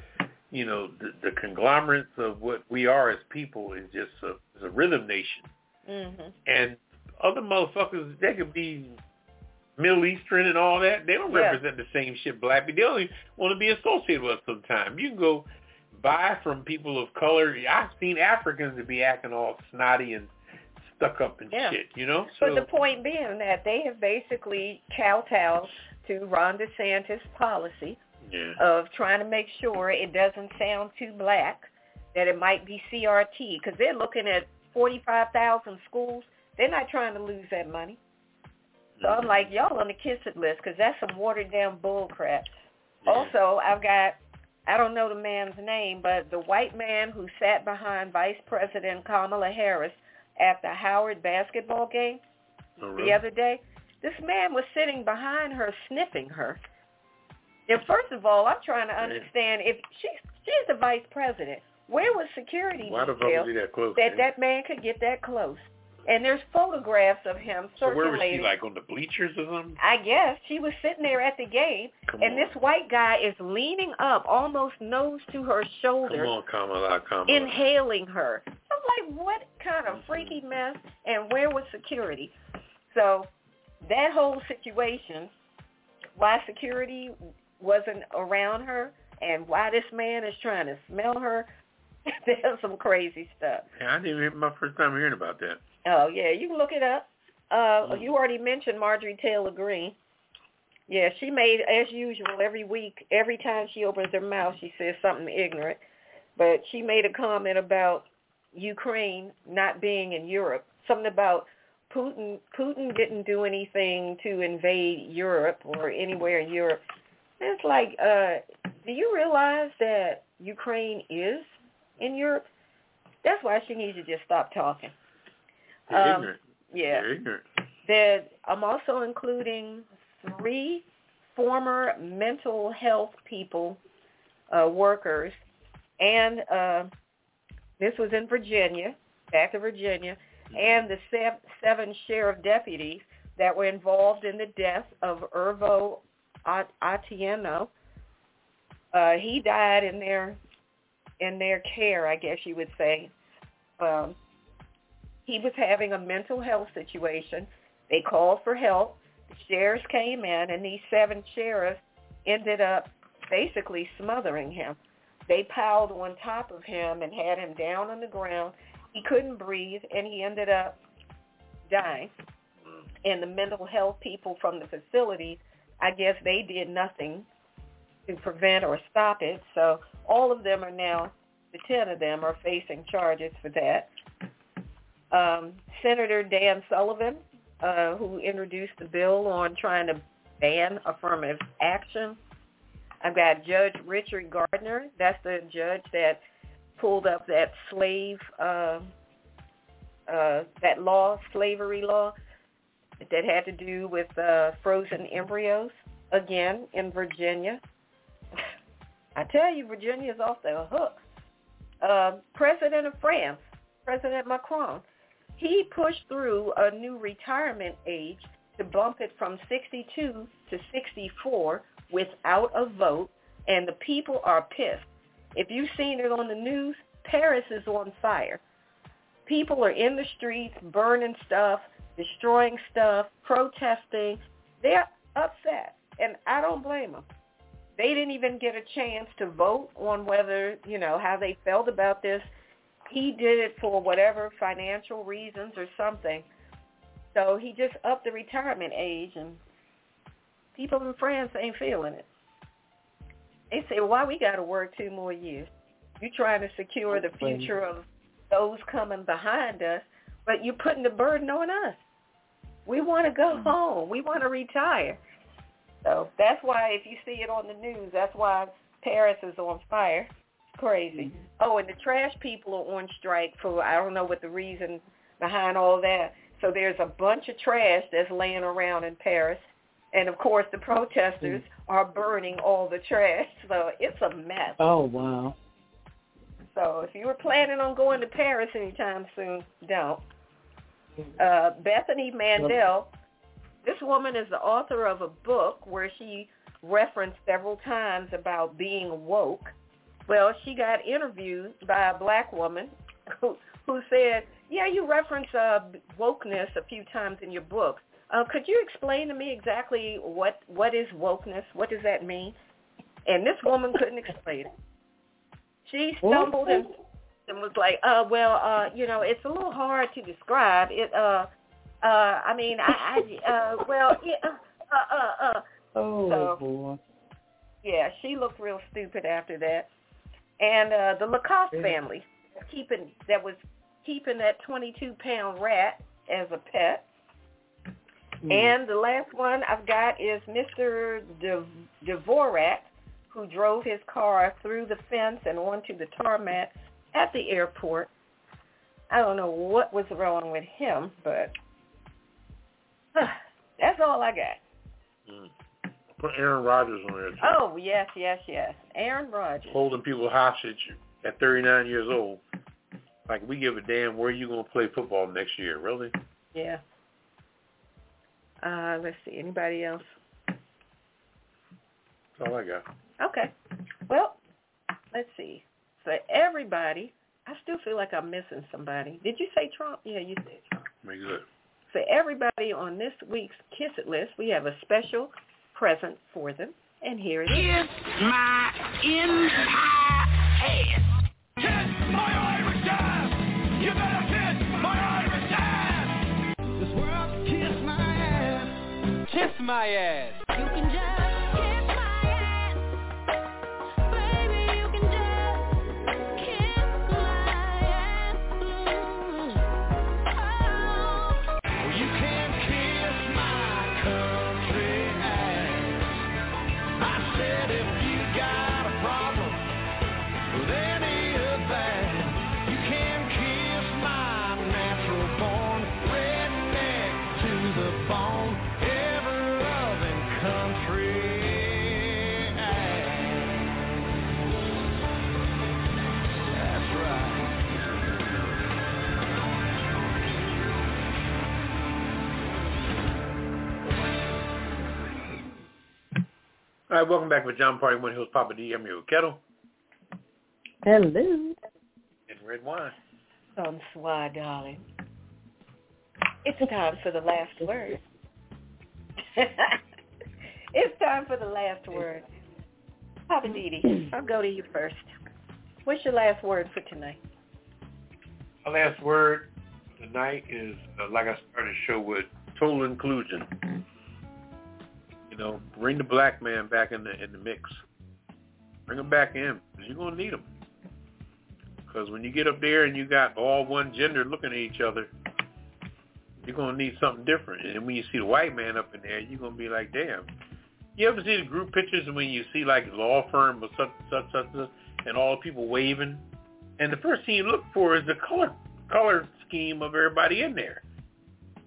you know, the, the conglomerates of what we are as people is just a, is a rhythm nation. Mm-hmm. And other motherfuckers, they could be Middle Eastern and all that. They don't yeah. represent the same shit black people. They only want to be associated with sometimes. You can go buy from people of color. I've seen Africans to be acting all snotty and stuck up and yeah. shit, you know? So, but the point being that they have basically kowtowed to Ron DeSantis' policy yeah. of trying to make sure it doesn't sound too black, that it might be C R T, because they're looking at forty-five thousand schools. They're not trying to lose that money. So I'm like, y'all on the kiss it list, because that's some watered-down bull crap. Yeah. Also, I've got, I don't know the man's name, but the white man who sat behind Vice President Kamala Harris at the Howard basketball game oh, really? the other day, this man was sitting behind her sniffing her. And first of all, I'm trying to understand, if she's, she's the vice president, where was security Why detail the that, close, that that man could get that close? And there's photographs of him circulating. So where was she, like on the bleachers or something? I guess. She was sitting there at the game, Come and on. this white guy is leaning up, almost nose to her shoulder. Come on, Kamala, Kamala. Inhaling her. I'm like, what kind of freaky mess, and where was security? So that whole situation, why security wasn't around her, and why this man is trying to smell her, there's some crazy stuff. Yeah, I didn't even, my first time hearing about that. Oh, yeah, you can look it up. Uh, you already mentioned Marjorie Taylor Greene. Yeah, she made, as usual, every week, every time she opens her mouth, she says something ignorant. But she made a comment about Ukraine not being in Europe, something about Putin. Putin didn't do anything to invade Europe or anywhere in Europe. And it's like, uh, do you realize that Ukraine is in Europe? That's why she needs to just stop talking. Um, ignorant. Yeah. They're ignorant. That I'm also including three former mental health people, uh, workers, and uh, this was in Virginia, back to Virginia, mm-hmm. and the sev- seven sheriff deputies that were involved in the death of Irvo Atieno. Uh, he died in their in their care, I guess you would say. Um, He was having a mental health situation. They called for help. The sheriffs came in, and these seven sheriffs ended up basically smothering him. They piled on top of him and had him down on the ground. He couldn't breathe, and he ended up dying. And the mental health people from the facility, I guess they did nothing to prevent or stop it. So all of them are now, the ten of them are facing charges for that. Um, Senator Dan Sullivan, uh, who introduced the bill on trying to ban affirmative action. I've got Judge Richard Gardner. That's the judge that pulled up that slave, uh, uh, that law, slavery law, that had to do with uh, frozen embryos, again, in Virginia. I tell you, Virginia's off the hook. Uh, President of France, President Macron. He pushed through a new retirement age to bump it from sixty-two to sixty-four without a vote, and the people are pissed. If you've seen it on the news, Paris is on fire. People are in the streets burning stuff, destroying stuff, protesting. They're upset, and I don't blame them. They didn't even get a chance to vote on whether, you know, how they felt about this. He did it for whatever financial reasons or something. So he just upped the retirement age, and people in France ain't feeling it. They say, why we got to work two more years? You're trying to secure the future of those coming behind us, but you're putting the burden on us. We want to go home. We want to retire. So that's why if you see it on the news, that's why Paris is on fire. Crazy. Mm-hmm. Oh, and the trash people are on strike for, I don't know what the reason behind all that. So there's a bunch of trash that's laying around in Paris. And, of course, the protesters mm-hmm. are burning all the trash. So it's a mess. Oh, wow. So if you were planning on going to Paris anytime soon, don't. Uh, Bethany Mandel, This woman is the author of a book where she referenced several times about being woke. Well, she got interviewed by a black woman who, who said, yeah, you reference uh, wokeness a few times in your book. Uh, could you explain to me exactly what, what is wokeness? What does that mean? And this woman couldn't explain it. She stumbled and, and was like, uh, well, uh, you know, it's a little hard to describe. It, uh, uh, I mean, I, I uh, well, yeah, uh, uh, uh. Oh, so, boy. Yeah, she looked real stupid after that. And uh, the Lacoste yeah. family keeping that was keeping that twenty-two pound rat as a pet. Mm. And the last one I've got is Mister Dvorak, who drove his car through the fence and onto the tarmac at the airport. I don't know what was wrong with him, but huh, that's all I got. Mm. Put Aaron Rodgers on there, too. Oh, yes, yes, yes. Aaron Rodgers. Holding people hostage at thirty-nine years old. Like, we give a damn where you going to play football next year, really? Yeah. Uh, let's see. Anybody else? That's all I got. Okay. Well, let's see. For everybody, I still feel like I'm missing somebody. Did you say Trump? Yeah, you said Trump. Very good. For everybody on this week's Kiss It List, we have a special present for them, and here it is. Kiss my entire ass. Kiss my Irish ass. You better kiss my Irish ass. This world, kiss my ass. Kiss my ass. You can just kiss my ass. Baby, you can just kiss my ass. Oh. Well, you can't kiss my country. All right, welcome back with John Party, One Hills, Papa D. I'm your Ketel. Hello. And red wine. Bonsoir, darling. It's time for the last word. It's time for the last word. Papa D D, I'll go to you first. What's your last word for tonight? My last word tonight is, uh, like I started the show with, total inclusion. You know, bring the black man back in the in the mix. Bring him back in, because you're going to need him. Because when you get up there and you got all one gender looking at each other, you're going to need something different. And when you see the white man up in there, you're going to be like, damn. You ever see the group pictures when you see, like, law firm or such, such, such, such, and all the people waving? And the first thing you look for is the color color scheme of everybody in there.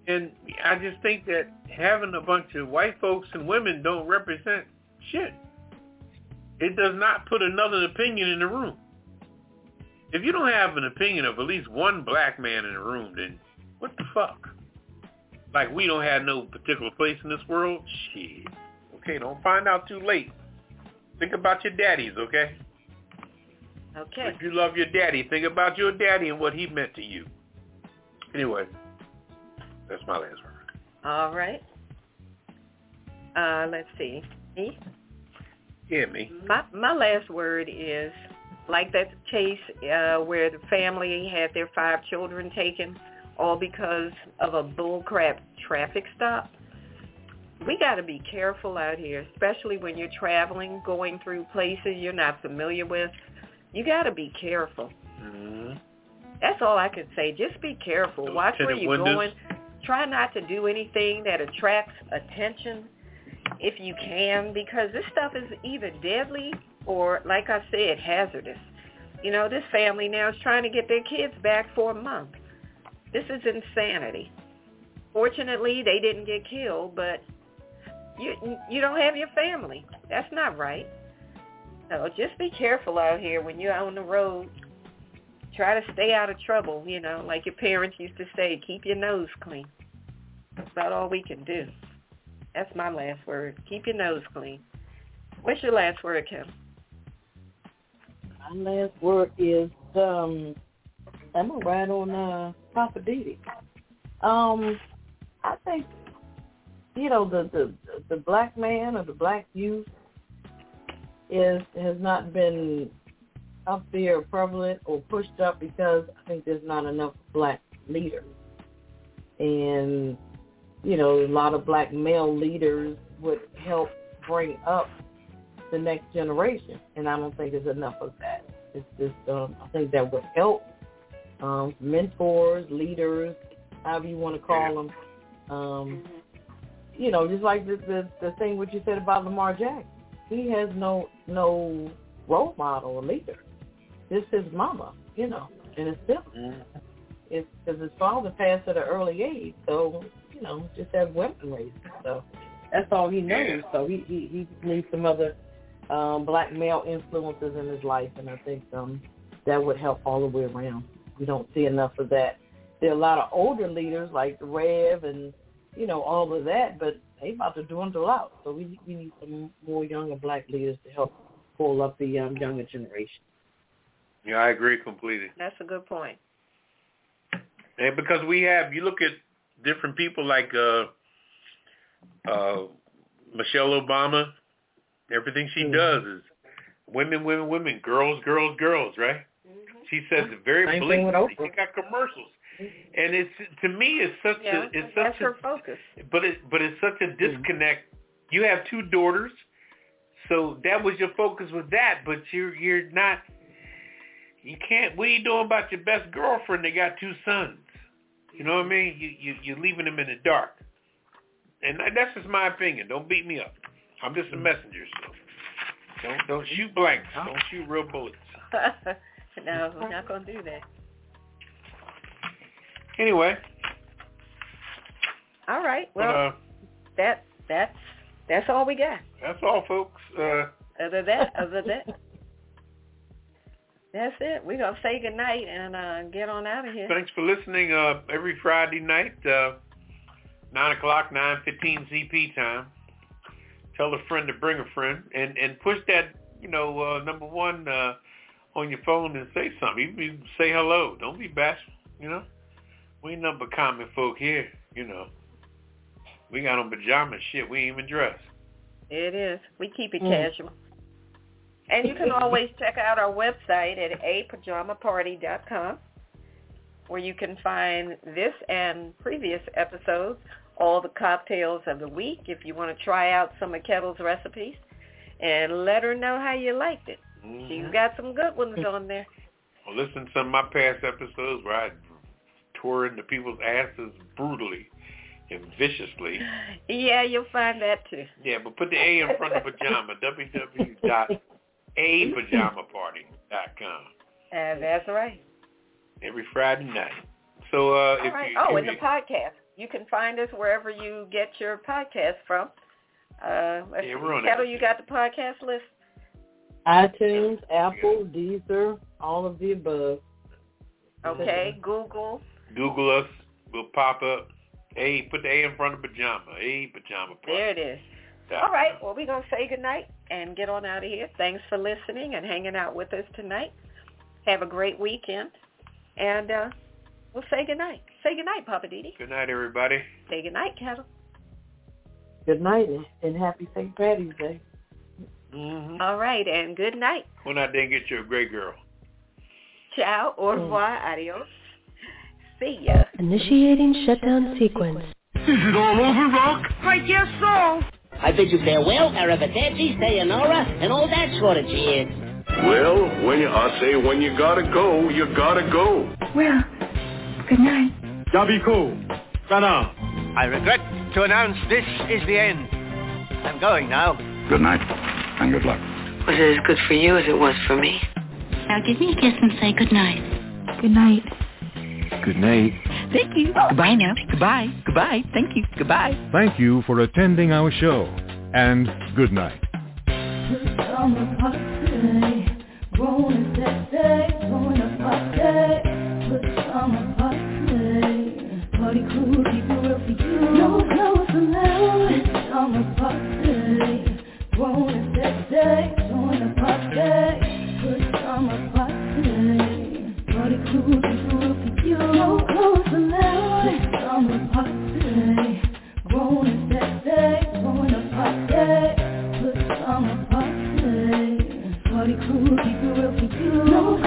And I just think that having a bunch of white folks and women don't represent shit. It does not put another opinion in the room. If you don't have an opinion of at least one black man in the room, then what the fuck? Like, we don't have no particular place in this world? Shit. Okay, don't find out too late. Think about your daddies, okay? Okay. If you love your daddy, think about your daddy and what he meant to you. Anyway. That's my last word. All right. Uh, let's see. Me? Yeah, me. My, my last word is, like that case uh, where the family had their five children taken, all because of a bullcrap traffic stop. We got to be careful out here, especially when you're traveling, going through places you're not familiar with. You got to be careful. Mm-hmm. That's all I can say. Just be careful. Those Watch where you're windows. going. Try not to do anything that attracts attention if you can, because this stuff is either deadly or, like I said, hazardous. You know, this family now is trying to get their kids back for a month. This is insanity. Fortunately, they didn't get killed, but you you don't have your family. That's not right. So just be careful out here when you're on the road. Try to stay out of trouble, you know, like your parents used to say, keep your nose clean. That's about all we can do. That's my last word. Keep your nose clean. What's your last word, Kim? My last word is um, I'm going to ride on uh, Papa D D. Um, I think, you know, the, the, the black man or the black youth is has not been up there or prevalent or pushed up because I think there's not enough black leaders. And, you know, a lot of black male leaders would help bring up the next generation, and I don't think there's enough of that. It's just, um, I think that would help um, mentors, leaders, however you want to call them. Um, you know, just like the, the the thing what you said about Lamar Jackson, he has no no role model or leader. Just his mama, you know, and his siblings. It's because his father passed at an early age, so you know, just have women raised. So that's all he knows. So he he, he needs some other um, black male influences in his life, and I think um, that would help all the way around. We don't see enough of that. There are a lot of older leaders like the Rev and you know all of that, but they about to dwindle out. So we we need some more younger black leaders to help pull up the um, younger generation. Yeah, I agree completely. That's a good point. And because we have, you look at different people like uh, uh, Michelle Obama, everything she mm-hmm. does is women, women, women, girls, girls, girls, right? Mm-hmm. She says it very Same blatantly. She got commercials, and it's to me it's such yeah, a it's that's such her a, focus. But it but it's such a disconnect. Mm-hmm. You have two daughters, so that was your focus with that, but you're you're not. You can't. What are you doing about your best girlfriend that got two sons? You know what I mean? You you you're leaving them in the dark, and that's just my opinion. Don't beat me up. I'm just a messenger. So don't don't shoot blanks. Don't shoot real bullets. No, we're not gonna do that. Anyway. All right. Well, uh, that that's that's all we got. That's all, folks. Uh, other that, other that. That's it. We're going to say goodnight and uh, get on out of here. Thanks for listening uh, every Friday night, uh, nine o'clock, nine fifteen C P time. Tell a friend to bring a friend. And, and push that, you know, uh, number one uh, on your phone and say something. Even say hello. Don't be bashful, you know. We ain't nothing but common folk here, you know. We got on pajamas, shit. We ain't even dressed. It is. We keep it mm. casual. And you can always check out our website at a pajama party dot com, where you can find this and previous episodes, all the cocktails of the week, if you want to try out some of Ketel's recipes, and let her know how you liked it. Mm-hmm. She's got some good ones on there. Well, listen to some of my past episodes where I tore into people's asses brutally and viciously. Yeah, you'll find that too. Yeah, but put the A in front of pajama, www. a pajama party dot com. And that's right. Every Friday night. So, uh, All if right. you, oh, and the podcast. You can find us wherever you get your podcast from. Uh, yeah, Kettle, you got the podcast list? iTunes, Apple, Deezer, all of the above. Okay, Google. Google us. We'll pop up. A, put the A in front of pajama. A pajama party. There it is. All right, well, we're going to say goodnight and get on out of here. Thanks for listening and hanging out with us tonight. Have a great weekend, and uh, we'll say goodnight. Say goodnight, Papa D D. Good night, everybody. Say goodnight, Kettle. Good night, and happy Saint Patrick's Day. Mm-hmm. All right, and good night. When I didn't get you a great girl. Ciao, au revoir, mm. adios. See ya. Initiating shutdown sequence. Is it all over, Rock? I guess so. I bid you farewell, arrivederci, sayonara, and all that sort of cheers. Well, when you, I say when you gotta go, you gotta go. Well, good night. Yabiku, Sana. I regret to announce this is the end. I'm going now. Good night, and good luck. Was it as good for you as it was for me? Now give me a kiss and say good night. Good night. Good night. Thank you. Goodbye now. Goodbye. Goodbye. Thank you. Goodbye. Thank you for attending our show, and good night. Party crew, people will be you. No, no, day, doing a pop day, put on my pop day. Body cool, cool, you no clothes allowed. Put on my pop day, rolling that day, doing a pop day, put on my pop day. Body cool, cool, you no.